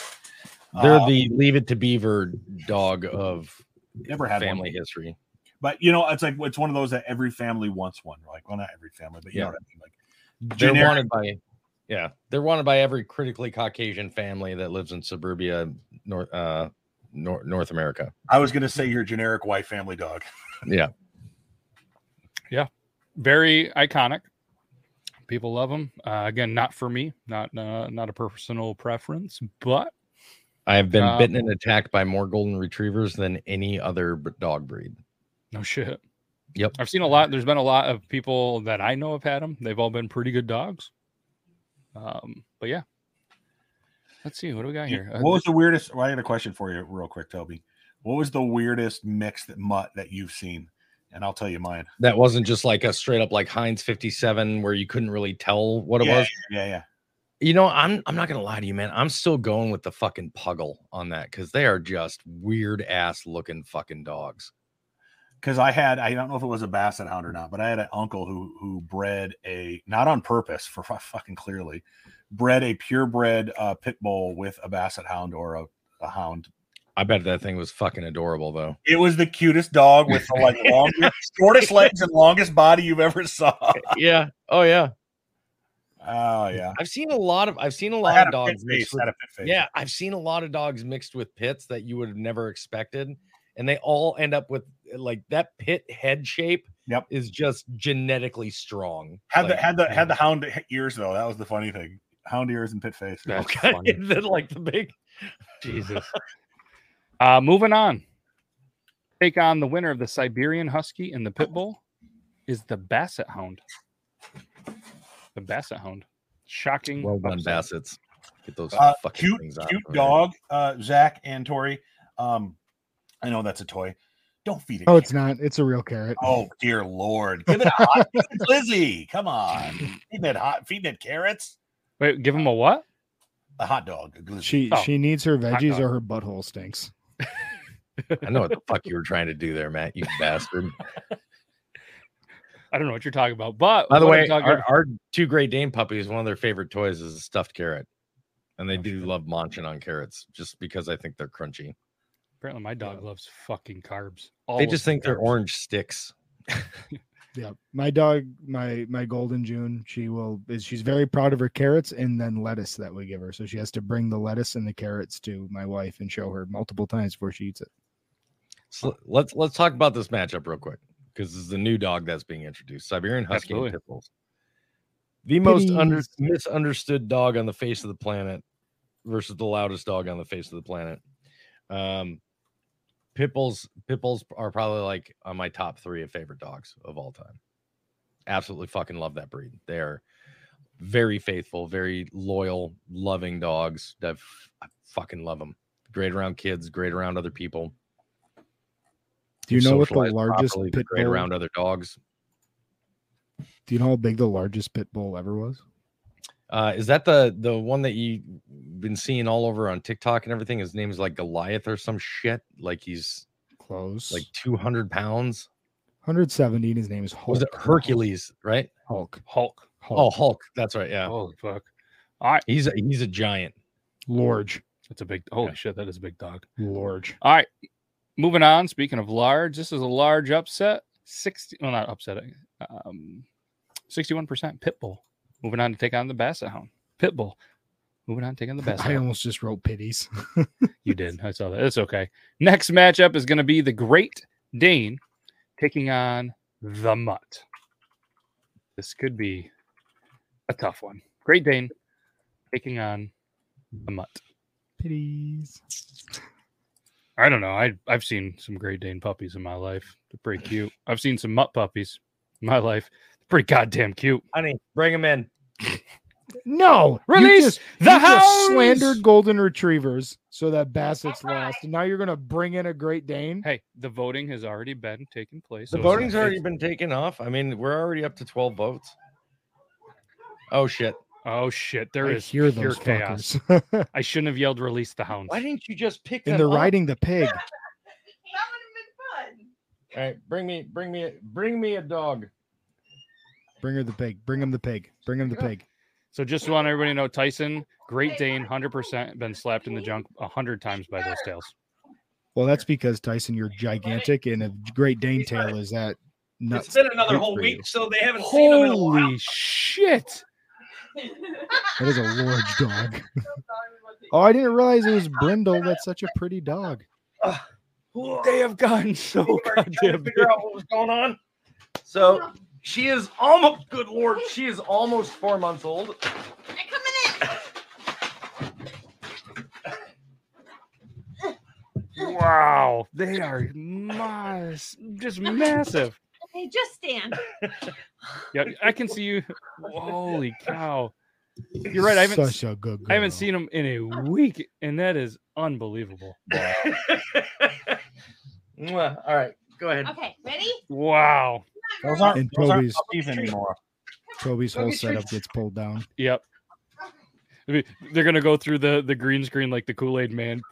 They're the Leave It to Beaver dog of never had family history. But, you know, it's like it's one of those that every family wants one. Like, well, not every family, but you know what I mean. Like, they're wanted by... Yeah, they're wanted by every critically Caucasian family that lives in suburbia, North America. I was going to say your generic white family dog. Yeah. Yeah. Very iconic. People love them. Again, not for me. Not a personal preference, but... I have been bitten and attacked by more golden retrievers than any other dog breed. No shit. Yep. I've seen a lot. There's been a lot of people that I know have had them. They've all been pretty good dogs. But yeah, let's see what do we got here. What was the weirdest? Well, I had a question for you, real quick, Toby. What was the weirdest mix that you've seen? And I'll tell you mine. That wasn't just like a straight up like Heinz 57, where you couldn't really tell what it was. Yeah. You know, I'm not gonna lie to you, man. I'm still going with the fucking puggle on that because they are just weird ass looking fucking dogs. Because I don't know if it was a basset hound or not, but I had an uncle who bred not on purpose, for fucking clearly, bred a purebred pit bull with a basset hound or a hound. I bet that thing was fucking adorable, though. It was the cutest dog with the shortest legs and longest body you've ever saw. Yeah. Oh yeah. Oh yeah. I've seen a lot of dogs mixed with, yeah, I've seen a lot of dogs mixed with pits that you would have never expected. And they all end up with like that pit head shape. Yep. Is just genetically strong. Had the hound ears though. That was the funny thing. Hound ears and pit face. That's funny. Then, like the big Jesus. Moving on. Take on the winner of the Siberian Husky and the Pit Bull is the Basset Hound. The Basset Hound. Shocking. Well done, Bassets. Get those fucking things out. Cute dog. Zac and Tori. I know that's a toy. Don't feed it. Oh, it's not. It's a real carrot. Oh, dear Lord. Give it a hot Lizzie. Come on. Feed it carrots. Wait, give him a what? A hot dog. She needs her veggies or her butthole stinks. I know what the fuck you were trying to do there, Matt, you bastard. I don't know what you're talking about. But by the way, our two Great Dane puppies, one of their favorite toys is a stuffed carrot. And they do love munching on carrots just because I think they're crunchy. Apparently, my dog loves fucking carbs. They just think they're orange sticks. Yeah, my dog, my Golden June, she's very proud of her carrots and then lettuce that we give her. So she has to bring the lettuce and the carrots to my wife and show her multiple times before she eats it. So let's talk about this matchup real quick because this is the new dog that's being introduced: Siberian Husky and Pit Bulls. The most misunderstood dog on the face of the planet versus the loudest dog on the face of the planet. Pit bulls are probably like on my top three of favorite dogs of all time. Absolutely fucking love that breed. They're very faithful, very loyal, loving dogs. I fucking love them. Great around kids, great around other people. Do you know what the largest pit bull around other dogs? Do you know how big the largest pit bull ever was? Is that the one that you've been seeing all over on TikTok and everything? His name is like Goliath or some shit. Like he's close, like 200 pounds, 170. And his name is Hulk. Was it Hercules, right? Hulk. Oh, Hulk. That's right. Yeah. Holy fuck. All right. He's a giant. Large. That's a big. Holy shit. That is a big dog. Large. All right. Moving on. Speaking of large, this is a large upset. 61% pit bull. Moving on to take on the Basset Hound. Pit Bull. Moving on to take on the Basset Hound. I almost just wrote pitties. You did. I saw that. It's okay. Next matchup is going to be the Great Dane taking on the Mutt. This could be a tough one. Great Dane taking on the Mutt. Pitties. I don't know. I've seen some Great Dane puppies in my life. They're pretty cute. I've seen some Mutt puppies in my life. Pretty goddamn cute. Honey, bring him in. No, release the hounds. You just slandered golden retrievers so that Bassett's lost. And now you're going to bring in a Great Dane. Hey, the voting has already been taking place. The voting's already been taken off. I mean, we're already up to 12 votes. Oh, shit. Oh, shit. There is pure chaos. I shouldn't have yelled release the hounds. Why didn't you just pick them up? And they're riding the pig. That would have been fun. All right, bring me a dog. Bring her the pig. Bring him the pig. Bring him the pig. So just want everybody to know, Tyson, Great Dane, 100% been slapped in the junk 100 times by those tails. Well, that's because, Tyson, you're gigantic, and a Great Dane tail is that nuts. It's been another whole week, so they haven't seen him in a while. Holy shit. That is a large dog. Oh, I didn't realize it was Brindle. That's such a pretty dog. They have gotten so goddamn big. Figure out what was going on. So... she is almost, good Lord, she is almost 4 months old. I'm coming in. Wow, they are just massive. Hey, just stand. Yeah, I can see you. Holy cow. You're right. I haven't seen them in a week, and that is unbelievable. Wow. All right, go ahead. Okay, ready? Wow. Those aren't puppies anymore. Toby's whole setup gets pulled down. Yep. I mean, they're going to go through the green screen like the Kool-Aid man.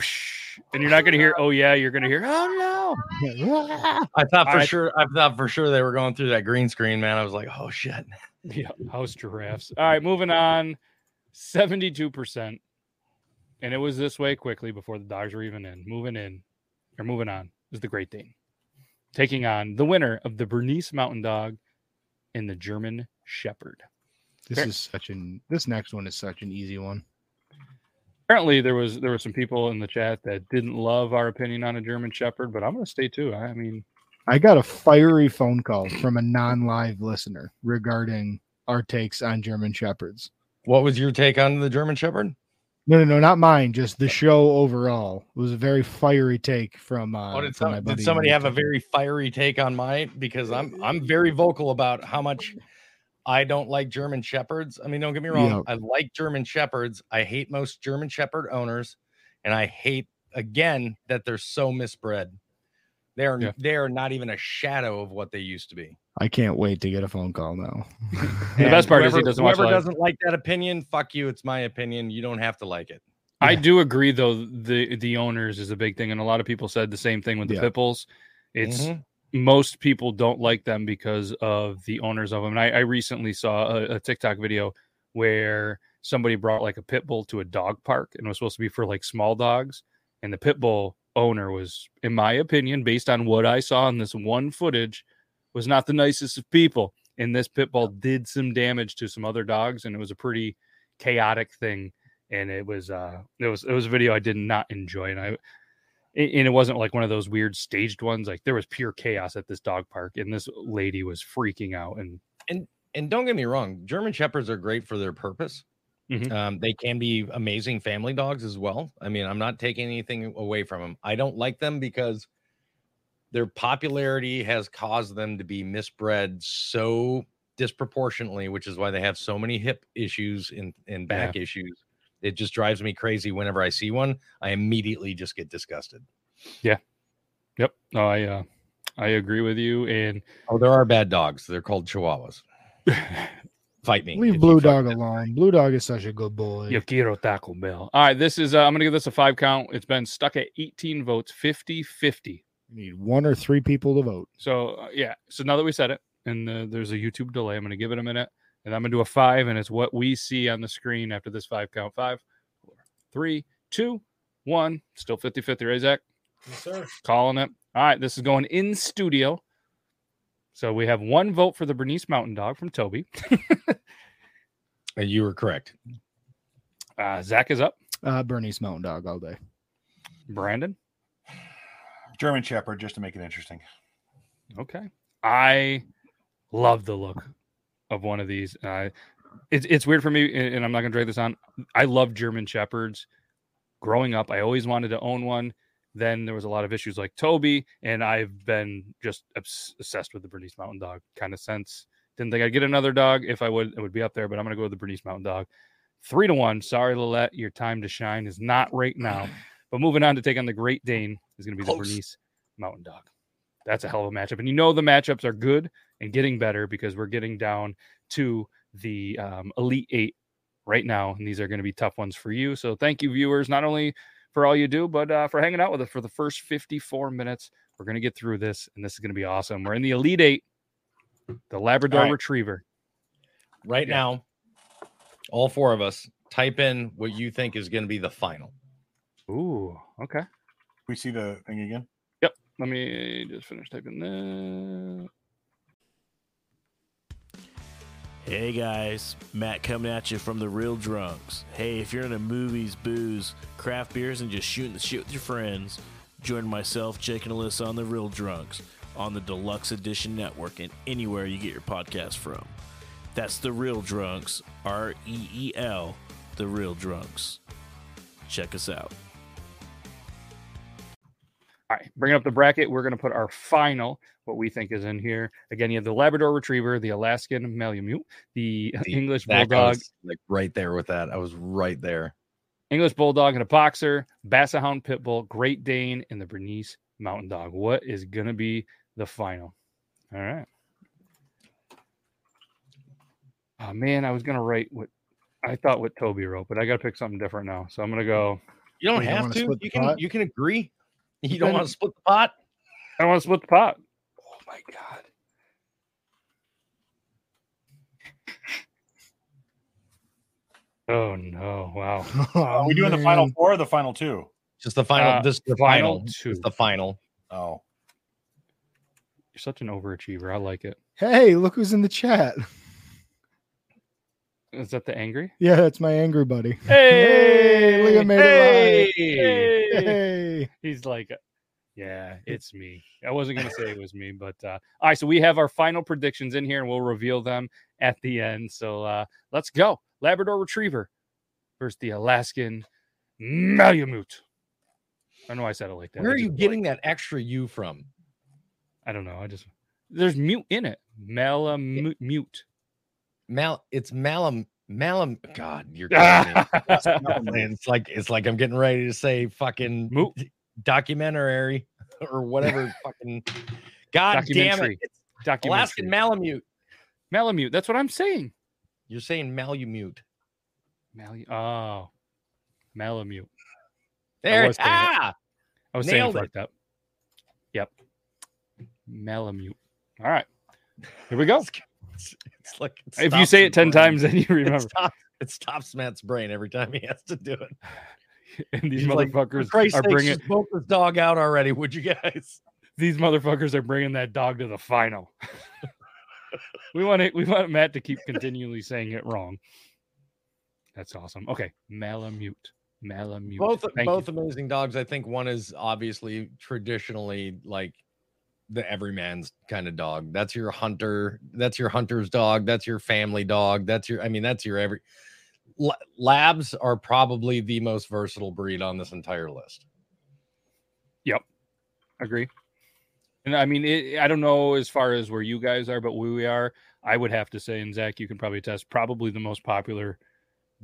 And you're not going to hear, oh, yeah. You're going to hear, oh, no. I thought for sure they were going through that green screen, man. I was like, oh, shit. Yeah, house giraffes. All right, moving on. 72%. And it was this way quickly before the dogs were even in. Moving on is the Great Dane, taking on the winner of the Bernese Mountain Dog and the German Shepherd. This next one is such an easy one. Apparently, there were some people in the chat that didn't love our opinion on a German Shepherd, but I'm going to stay too. I mean, I got a fiery phone call from a non-live listener regarding our takes on German Shepherds. What was your take on the German Shepherd? No, not mine. Just the show overall. It was a very fiery take from. Did somebody have a very fiery take on mine? Because I'm very vocal about how much I don't like German Shepherds. I mean, don't get me wrong. Yeah. I like German Shepherds. I hate most German Shepherd owners, and I hate again that they're so misbred. They are not even a shadow of what they used to be. I can't wait to get a phone call now. The best part is whoever doesn't like that opinion, fuck you. It's my opinion. You don't have to like it. Yeah. I do agree, though. The owners is a big thing, and a lot of people said the same thing with the pit bulls. It's most people don't like them because of the owners of them. And I recently saw a TikTok video where somebody brought like a pit bull to a dog park, and it was supposed to be for like small dogs, and the pit bull owner was, in my opinion, based on what I saw in this one footage, was not the nicest of people. And this pit bull did some damage to some other dogs, and it was a pretty chaotic thing. And it was a video I did not enjoy, and it wasn't like one of those weird staged ones. Like, there was pure chaos at this dog park, and this lady was freaking out. And don't get me wrong, German Shepherds are great for their purpose. Mm-hmm. They can be amazing family dogs as well. I mean, I'm not taking anything away from them. I don't like them because their popularity has caused them to be misbred so disproportionately, which is why they have so many hip issues and back issues. It just drives me crazy. Whenever I see one, I immediately just get disgusted. Yeah. Yep. No, I agree with you. And there are bad dogs. They're called Chihuahuas. Fight me. Leave Blue Dog alone. Blue Dog is such a good boy. Yo quiero Taco Bell. All right, this is I'm going to give this a 5 count. It's been stuck at 18 votes, 50-50. You need one or three people to vote. So, So now that we said it, and there's a YouTube delay, I'm going to give it a minute, and I'm going to do a 5, and it's what we see on the screen after this 5 count. 5, 4, 3, 2, 1. Still 50-50, right, Zach? Yes, sir. Calling it. All right, this is going in studio. So we have one vote for the Bernese Mountain Dog from Toby. You were correct. Zach is up. Bernese Mountain Dog all day. Brandon? German Shepherd, just to make it interesting. Okay. I love the look of one of these. It's weird for me, and I'm not going to drag this on. I love German Shepherds. Growing up, I always wanted to own one. Then there was a lot of issues like Toby, and I've been just obsessed with the Bernese Mountain Dog kind of since. Didn't think I'd get another dog. If I would, it would be up there, but I'm going to go with the Bernese Mountain Dog. 3-1. Sorry, Lillette, your time to shine is not right now. But moving on to take on the Great Dane is going to be the Bernese Mountain Dog. That's a hell of a matchup. And you know the matchups are good and getting better because we're getting down to the Elite Eight right now. And these are going to be tough ones for you. So thank you, viewers, not only for all you do, but for hanging out with us for the first 54 minutes. We're going to get through this, and this is going to be awesome. We're in the Elite Eight, the Labrador Retriever. Right now, all four of us, type in what you think is going to be the final. Ooh, okay. We see the thing again? Yep. Let me just finish typing that. Hey guys, Matt coming at you from The Real Drunks. Hey, if you're into movies, booze, craft beers, and just shooting the shit with your friends, join myself, Jake, and Alyssa on The Real Drunks on the Deluxe Edition Network and anywhere you get your podcast from. That's The Real Drunks, R-E-E-L, The Real Drunks. Check us out. All right, bringing up the bracket, we're going to put our final, what we think is in here. Again, you have the Labrador Retriever, the Alaskan Malamute, the English Bulldog. Like right there with that. I was right there. English Bulldog and a Boxer, Basset Hound Pitbull, Great Dane, and the Bernese Mountain Dog. What is going to be the final? All right. Oh, man, I was going to write what I thought what Toby wrote, but I got to pick something different now. So I'm going to go. You don't have to. You can agree. You don't want to split the pot? I don't want to split the pot. Oh, my God. Oh, no. Wow. Are we doing the final four or the final two? Just the final. Just the final two. Just the final. Oh. You're such an overachiever. I like it. Hey, look who's in the chat. Is that the angry? Yeah, that's my angry buddy. Hey! Look at me. Hey! He's like, yeah, it's me. I wasn't going to say it was me, but all right, so we have our final predictions in here, and we'll reveal them at the end. So let's go. Labrador Retriever versus the Alaskan Malamute. I don't know why I said it like that. Where are you getting that extra U from? I don't know. There's mute in it. Malamute. Yeah. It's Malam. God, you're kidding me. It's like I'm getting ready to say fucking documentary or whatever. Fucking god damn it! It's Alaskan Malamute. Malamute. That's what I'm saying. You're saying Malamute. Malamute. There it is. I was saying it fucked up. Yep. Malamute. All right. Here we go. It's like if you say it 10 times, then you remember. It stops Matt's brain every time he has to do it. And these motherfuckers are bringing this dog out already. Would you guys? These motherfuckers are bringing that dog to the final. We want Matt to keep continually saying it wrong. That's awesome. Okay, Malamute. Both amazing dogs. I think one is obviously traditionally like the everyman's kind of dog. That's your hunter. That's your hunter's dog. That's your family dog. Labs are probably the most versatile breed on this entire list. Yep. Agree. And I mean, I don't know as far as where you guys are, but where we are, I would have to say, and Zach, you can probably attest, probably the most popular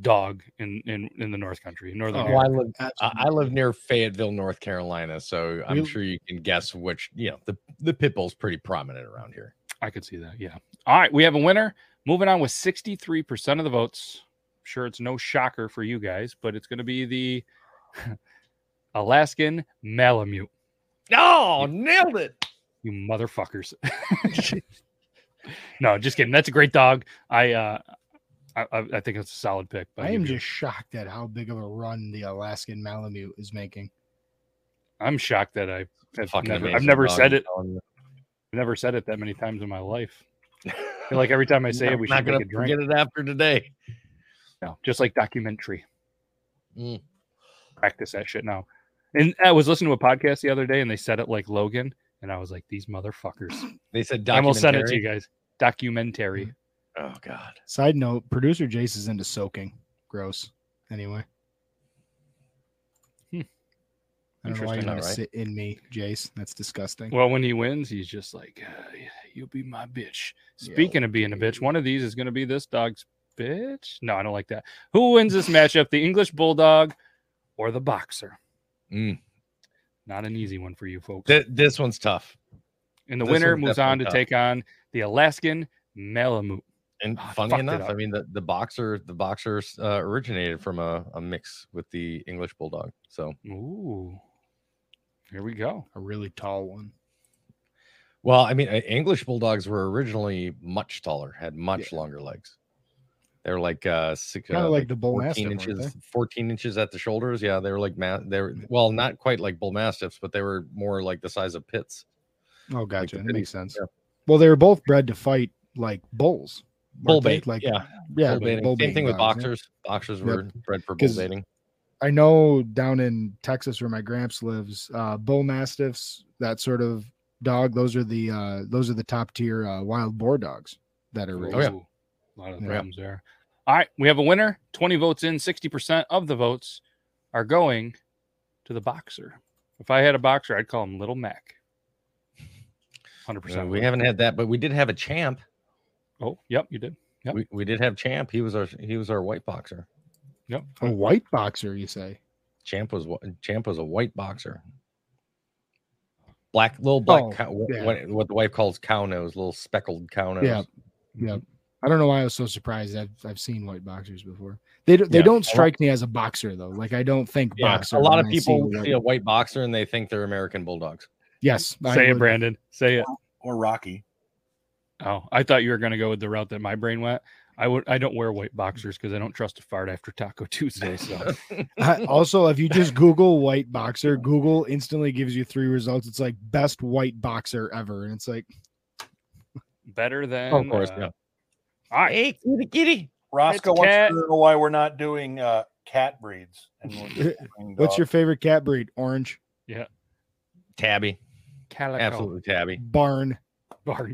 dog in the North Country. I live near Fayetteville, North Carolina, so I'm sure you can guess which, the pit bull's pretty prominent around here. I could see that, yeah. All right, we have a winner. Moving on with 63% of the votes. I'm sure it's no shocker for you guys, but it's going to be the Alaskan Malamute. Oh, nailed it. You motherfuckers. No, just kidding. That's a great dog. I think it's a solid pick. But I am just shocked at how big of a run the Alaskan Malamute is making. I'm shocked that I've never said it that many times in my life. I feel like every time I say it, we should get a drink. Get it after today. No, just like documentary. Practice that shit now. And I was listening to a podcast the other day, and they said it like Logan, and I was like, these motherfuckers. They said documentary. I almost sent it to you guys. Documentary. Oh, God. Side note, producer Jace is into soaking. Gross. Anyway. I don't know why you want to sit in me, Jace. That's disgusting. Well, when he wins, he's just like, you'll be my bitch. Speaking of being a bitch, one of these is going to be this dog's bitch. No, I don't like that. Who wins this matchup, the English Bulldog or the boxer? Not an easy one for you folks. This one's tough. And the winner moves on to take on the Alaskan Malamute. And funny enough, I mean, the boxer originated from a mix with the English Bulldog. So, ooh, here we go. A really tall one. Well, I mean, English Bulldogs were originally much taller, had much longer legs. They were like 14 inches at the shoulders. Yeah, they were like well, not quite like bull mastiffs, but they were more like the size of pits. Oh, gotcha. Like that makes sense. Yeah. Well, they were both bred to fight like bulls. Bull bait, like bull baiting. Same thing with boxers. Yeah. Boxers were bred for bull baiting. I know down in Texas where my gramps lives, bull mastiffs, that sort of dog, those are the top tier wild boar dogs that are raised. Oh, yeah. A lot of problems there. All right, we have a winner. 20 votes in, 60% of the votes are going to the boxer. If I had a boxer, I'd call him Little Mac. 100%. We haven't had that, but we did have a champ. Oh, yep, you did. Yep. We did have champ. He was our white boxer. Yep. A white boxer, you say? Champ was a white boxer. Black cow, what the wife calls cow nose, little speckled cow nose. Yeah. Yeah. I don't know why I was so surprised. I've seen white boxers before. They don't strike me as a boxer though. Like I don't think boxer. A lot of people see a white boxer and they think they're American Bulldogs. Yes. Say it, Brandon. Say it. Or Rocky. Oh, I thought you were going to go with the route that my brain went. I don't wear white boxers because I don't trust a fart after Taco Tuesday. So, also, if you just Google white boxer, Google instantly gives you three results. It's like best white boxer ever, and it's like better than. Oh, of course, yeah. All right, hey, kitty. Roscoe wants to know why we're not doing cat breeds. What's your favorite cat breed? Orange. Yeah. Tabby. Calico. Absolutely tabby. Barn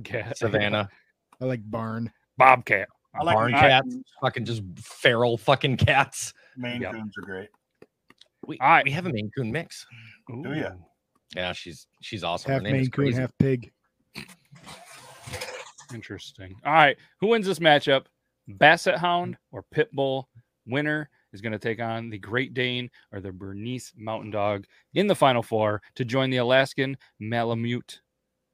cat. Savannah. I like barn. Bobcat. I like barn cats. Fucking just feral fucking cats. Maine Coons are great. We have a Maine Coon mix. Ooh. Do you? Yeah, she's awesome. Half Maine Coon, half pig. Interesting. All right, who wins this matchup? Basset Hound or Pitbull? Winner is going to take on the Great Dane or the Bernese Mountain Dog in the Final Four to join the Alaskan Malamute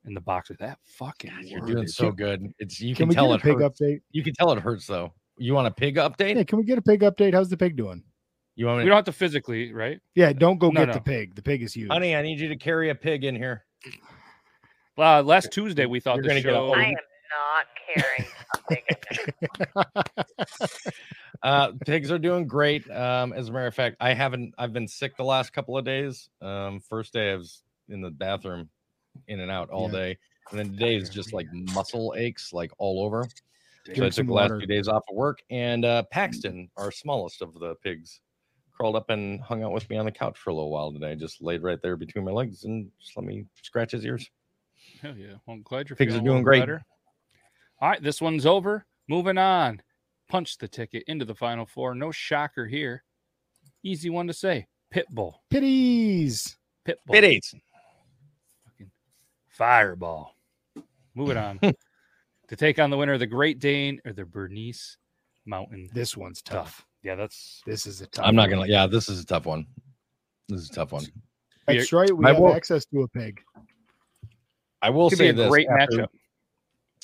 in the boxer. That fucking God, you're doing so good. It's you can tell it pig hurts. Update? You can tell it hurts though. You want a pig update? Yeah, can we get a pig update? How's the pig doing? We don't have to physically, right? Yeah, don't go get the pig. The pig is huge. Honey, I need you to carry a pig in here. Well, last Tuesday we thought the show. I am not carrying a pig. Pigs are doing great. As a matter of fact, I've been sick the last couple of days. First day I was in the bathroom. In and out all day, and then today is just like muscle aches, like all over. So I took the last few days off of work, and Paxton, our smallest of the pigs, crawled up and hung out with me on the couch for a little while today. Just laid right there between my legs and just let me scratch his ears. Hell yeah! Well, I'm glad your pigs are doing great. Better. All right, this one's over. Moving on. Punch the ticket into the Final Four. No shocker here. Easy one to say. Pitbull. Pitbull. Pitties. Fireball. Moving on to take on the winner of the Great Dane or the Bernese Mountain. This one's tough. Yeah, this is a tough. I'm not gonna. Yeah, this is a tough one. That's right. We have access to a pig. I will say this. Great matchup.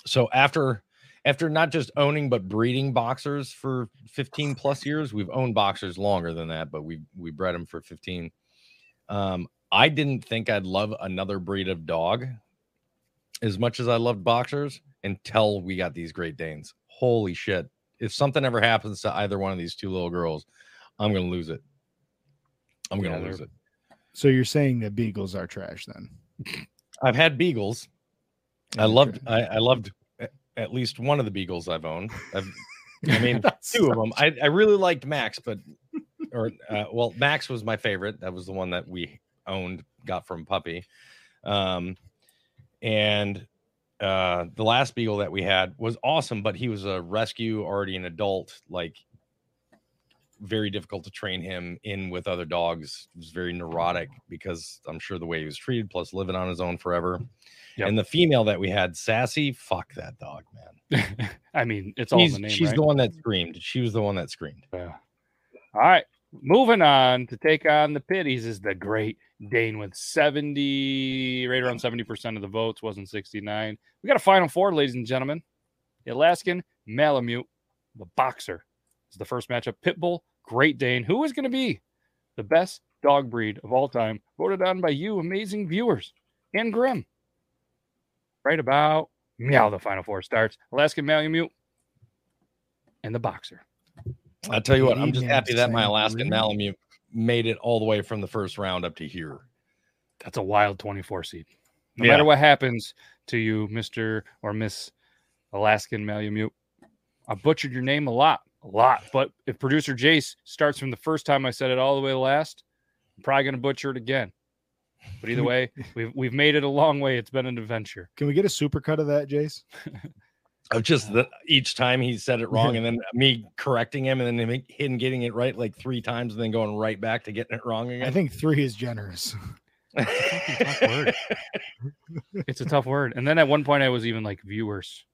So after not just owning but breeding boxers for 15 plus years, we've owned boxers longer than that, but we bred them for 15. I didn't think I'd love another breed of dog as much as I loved boxers until we got these Great Danes. Holy shit. If something ever happens to either one of these two little girls, I'm going to lose it. I'm going to lose it. So you're saying that beagles are trash then? I've had beagles. I loved at least one of the beagles I've owned. Two of them. I really liked Max, but Max was my favorite. That was the one that we got from puppy, and the last beagle that we had was awesome, but he was a rescue, already an adult, like very difficult to train him in with other dogs. He was very neurotic because I'm sure the way he was treated, plus living on his own forever. Yep. And the female that we had, Sassy, fuck that dog, man. I mean, it's all in the name. She's right? The one that screamed. She was the one that screamed. Yeah. All right. Moving on to take on the Pitties is the Great Dane with right around 70% of the votes, wasn't 69. We got a final four, ladies and gentlemen. The Alaskan Malamute, the boxer, is the first matchup. Pitbull, Great Dane. Who is going to be the best dog breed of all time? Voted on by you, amazing viewers, and Grimm. Right about meow, the final four starts. Alaskan Malamute and the boxer. I'll tell you what, I'm just happy that my Alaskan Malamute made it all the way from the first round up to here. That's a wild 24 seed. No matter what happens to you, Mr. or Miss Alaskan Malamute, I butchered your name a lot. But if producer Jace starts from the first time I said it all the way to last, I'm probably going to butcher it again. But either way, we've made it a long way. It's been an adventure. Can we get a supercut of that, Jace? Of just each time he said it wrong, and then me correcting him, and then him getting it right like three times, and then going right back to getting it wrong again. I think three is generous. It's a tough word. It's a tough word. And then at one point, I was even like viewers.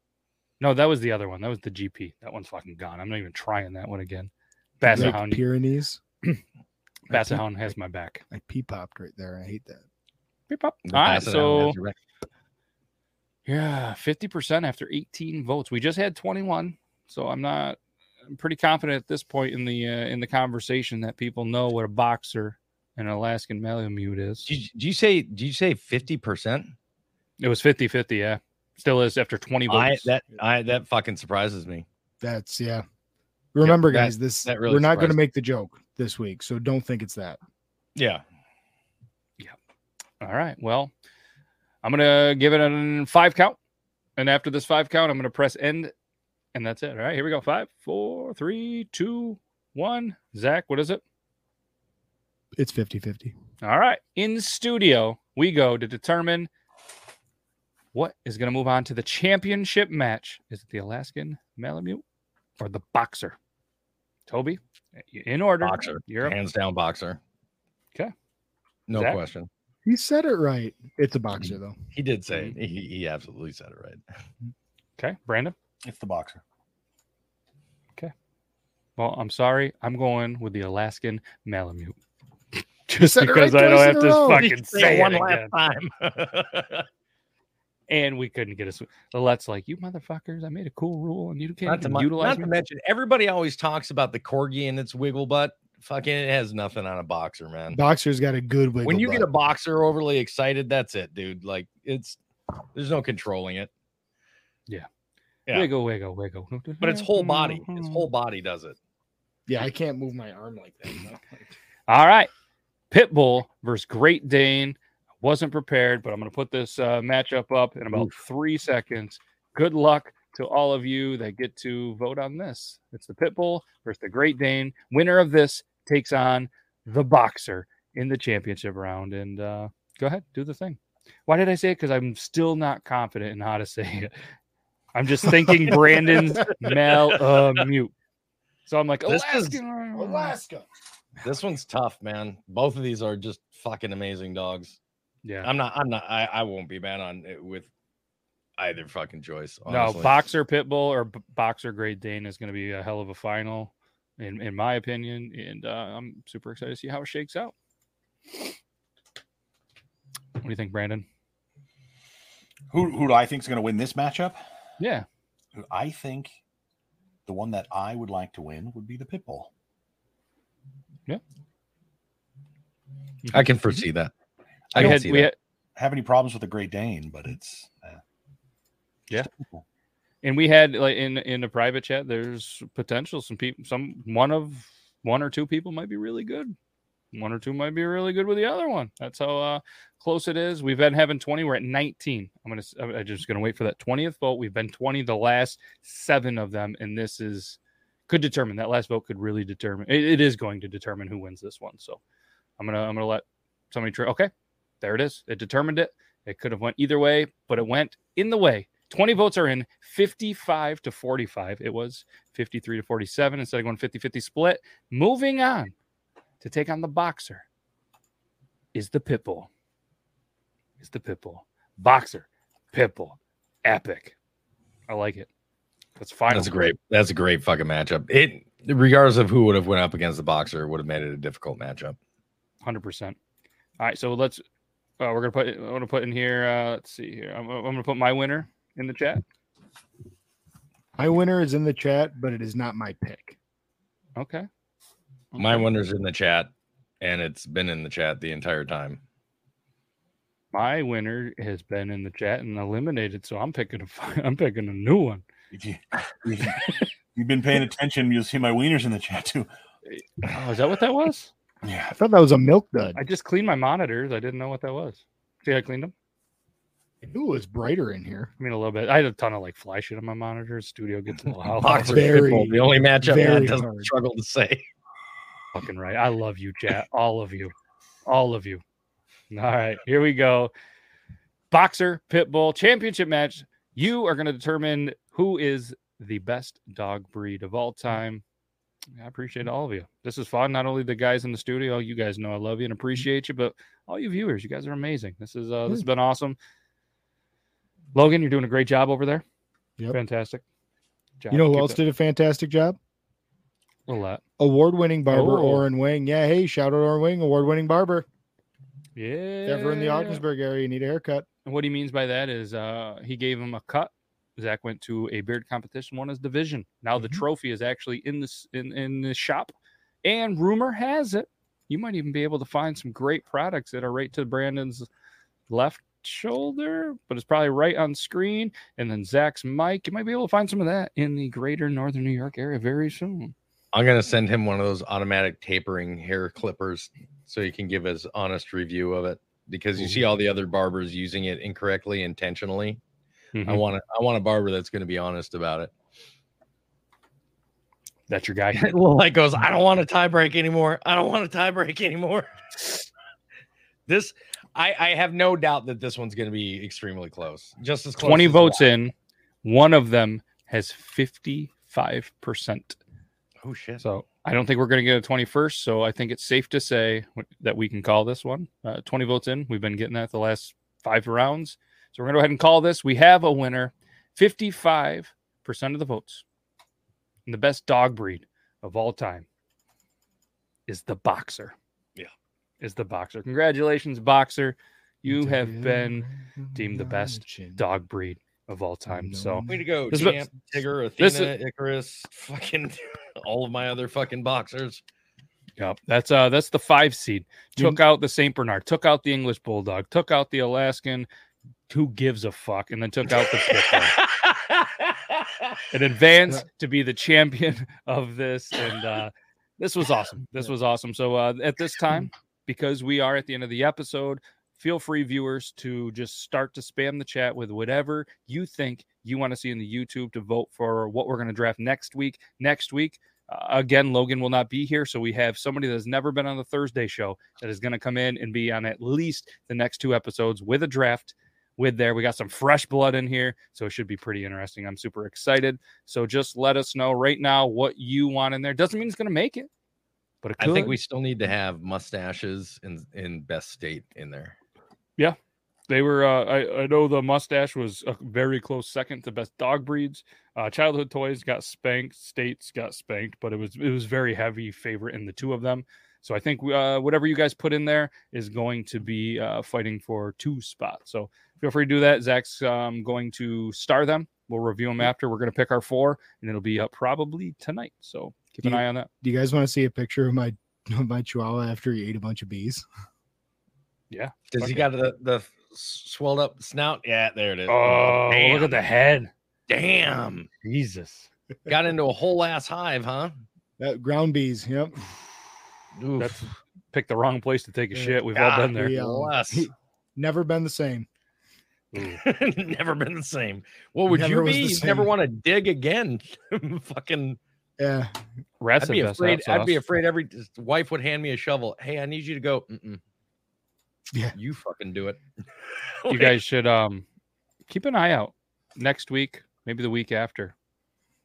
No, that was the other one. That was the GP. That one's fucking gone. I'm not even trying that one again. Basset like Hound. Pyrenees. Basset Hound has my back. I pee popped right there. I hate that. Pee pop. All right, so. Yeah, 50% after 18 votes. We just had 21, so I'm pretty confident at this point in the conversation that people know what a boxer and an Alaskan Malamute is. Did you say 50%? It was 50-50, yeah. Still is after 20 votes. That fucking surprises me. That's yeah. Remember, guys, that really we're not going to make the joke this week, so don't think it's that. Yeah. Yeah. All right. Well, I'm going to give it a 5 count. And after this 5 count, I'm going to press end. And that's it. All right, here we go. 5, 4, 3, 2, 1. Zach, what is it? It's 50-50. All right. In studio, we go to determine what is going to move on to the championship match. Is it the Alaskan Malamute or the boxer? Toby, in order. Boxer. Hands down boxer. Okay. No Zach? Question. He said it right. It's a boxer, though. He did say it. He absolutely said it right. Okay, Brandon? It's the boxer. Okay. Well, I'm sorry. I'm going with the Alaskan Malamute. Just because I don't have to fucking say it one last time. And we couldn't get us. Let's like, you motherfuckers, I made a cool rule, and you can't utilize it. Not to mention, everybody always talks about the corgi and its wiggle butt. Fucking, it has nothing on a boxer, man. Boxer's got a good wiggle. When you get a boxer overly excited, that's it, dude. Like, there's no controlling it. Yeah. Wiggle. But it's whole body. Its whole body does it. Yeah, I can't move my arm like that. No. All right. Pitbull versus Great Dane. I wasn't prepared, but I'm going to put this matchup up in about 3 seconds. Good luck to all of you that get to vote on this. It's the Pitbull versus the Great Dane. Winner of this takes on the boxer in the championship round. And go ahead, do the thing. Why did I say it? Because I'm still not confident in how to say it. I'm just thinking Brandon's Malamute. So I'm like, Alaska. This one's tough, man. Both of these are just fucking amazing dogs. Yeah. I won't be mad on it with either fucking choice. Honestly. No, boxer Pitbull or boxer Great Dane is going to be a hell of a final, in my opinion, and I'm super excited to see how it shakes out. What do you think, Brandon? Who do I think is going to win this matchup? Yeah, I think the one that I would like to win would be the Pitbull. Yeah, I can foresee that. I don't have any problems with the Great Dane, but it's. Yeah, and we had like in the private chat, there's potential. Some people, one or two people might be really good. One or two might be really good with the other one. That's how close it is. We've been having 20. We're at 19. I'm just gonna wait for that 20th vote. We've been 20 the last 7 of them, and this could determine. That last vote could really determine. It is going to determine who wins this one. So I'm gonna let somebody try. Okay, there it is. It determined it. It could have went either way, but it went in the way. 20 votes are in, 55 to 45. It was 53 to 47 instead of going 50-50 split. Moving on to take on the boxer is the Pitbull. Boxer, Pitbull, epic. I like it. That's fine. That's a great. That's a great fucking matchup. It, regardless of who would have went up against the boxer, would have made it a difficult matchup. 100%. All right, so let's. We're gonna put. I'm gonna put in here. Let's see here. I'm gonna put my winner in the chat. My winner is in the chat, but it is not my pick. Okay. My winner's in the chat, and it's been in the chat the entire time. My winner has been in the chat and eliminated, so I'm picking a new one. If you've been paying attention, you'll see my wieners in the chat too. Oh, is that what that was? Yeah, I thought that was a milk dud. I just cleaned my monitors. I didn't know what that was. See, I cleaned them. I knew it was brighter in here. I mean, a little bit. I had a ton of like fly shit on my monitors. Studio gets a little hot. The only matchup that doesn't hard. Struggle to say. Fucking right. I love you, chat. All of you. All of you. All right. Here we go. Boxer, Pitbull, championship match. You are going to determine who is the best dog breed of all time. I appreciate all of you. This is fun. Not only the guys in the studio, you guys know I love you and appreciate you, but all you viewers, you guys are amazing. This has been awesome. Logan, you're doing a great job over there. Yep. Fantastic job. You know who else did a fantastic job? A lot. Award-winning barber, Orrin Wing. Yeah, hey, shout out Orrin Wing, award-winning barber. Yeah. Ever in the Augsburg area, you need a haircut. And what he means by that is he gave him a cut. Zac went to a beard competition, won his division. Now the trophy is actually in this shop. And rumor has it, you might even be able to find some great products that are right to Brandon's left shoulder, but it's probably right on screen. And then Zach's mic, you might be able to find some of that in the greater northern New York area very soon. I'm going to send him one of those automatic tapering hair clippers so he can give his honest review of it, because you see all the other barbers using it incorrectly, intentionally. I want a barber that's going to be honest about it. That's your guy. Little light goes, I don't want a tie break anymore. I don't want a tie break anymore. This, I have no doubt that this one's going to be extremely close. Just as close. 20 as votes in. One of them has 55%. Oh, shit. So I don't think we're going to get a 21st. So I think it's safe to say that we can call this one. 20 votes in. We've been getting that the last 5 rounds. So we're going to go ahead and call this. We have a winner. 55% of the votes. And the best dog breed of all time is the boxer. Yeah. Is the boxer. Congratulations, boxer. You have been deemed the best dog breed of all time. So way to go, champ, Tigger, Athena, Icarus, fucking all of my other fucking boxers. Yep, that's the 5 seed. Took out the Saint Bernard, took out the English Bulldog, took out the Alaskan. Who gives a fuck? And then took out the Pitbull. And advanced to be the champion of this. And this was awesome. This was awesome. So at this time, because we are at the end of the episode. Feel free, viewers, to just start to spam the chat with whatever you think you want to see in the YouTube to vote for what we're going to draft next week. Next week, again, Logan will not be here, so we have somebody that has never been on the Thursday show that is going to come in and be on at least the next 2 episodes with a draft. We got some fresh blood in here, so it should be pretty interesting. I'm super excited. So just let us know right now what you want in there. Doesn't mean it's going to make it, but it could. I think we still need to have mustaches in best state in there. Yeah, they were. I know the mustache was a very close second to best dog breeds. Childhood toys got spanked. States got spanked, but it was very heavy favorite in the 2 of them. So I think whatever you guys put in there is going to be fighting for 2 spots. So feel free to do that. Zach's going to star them. We'll review them after. We're going to pick our 4, and it'll be up probably tonight. So keep an eye on that. Do you guys want to see a picture of my chihuahua after he ate a bunch of bees? Yeah. Does he got the swelled up snout? Yeah, there it is. Oh, damn. Look at the head. Damn. Jesus. Got into a whole ass hive, huh? That ground bees. Yep. Oof. That's picked the wrong place to take a shit. We've all been there. Never been the same. Never been the same. What would you be? You never want to dig again. Fucking. Yeah. Rats. I'd be afraid every wife would hand me a shovel. Hey, I need you to go. Mm-mm. Yeah, you fucking do it. You guys should keep an eye out next week, maybe the week after,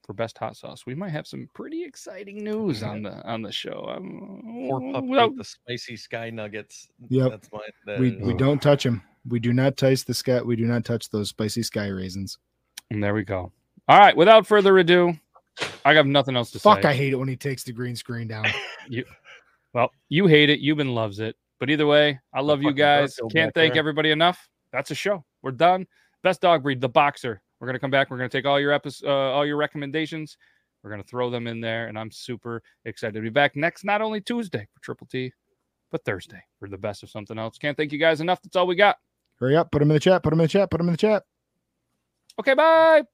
for best hot sauce. We might have some pretty exciting news on the show. The spicy sky nuggets. Yep, that's mine. We don't touch them. We do not touch those spicy sky raisins. And there we go. All right. Without further ado, I have nothing else to say. Fuck, I hate it when he takes the green screen down. Well, you hate it. Euban loves it. But either way, I love you guys. Can't thank everybody enough. That's a show. We're done. Best dog breed, the boxer. We're going to come back. We're going to take all your all your recommendations. We're going to throw them in there, and I'm super excited to be back next, not only Tuesday for Triple T, but Thursday for the best of something else. Can't thank you guys enough. That's all we got. Hurry up. Put them in the chat. Okay, bye.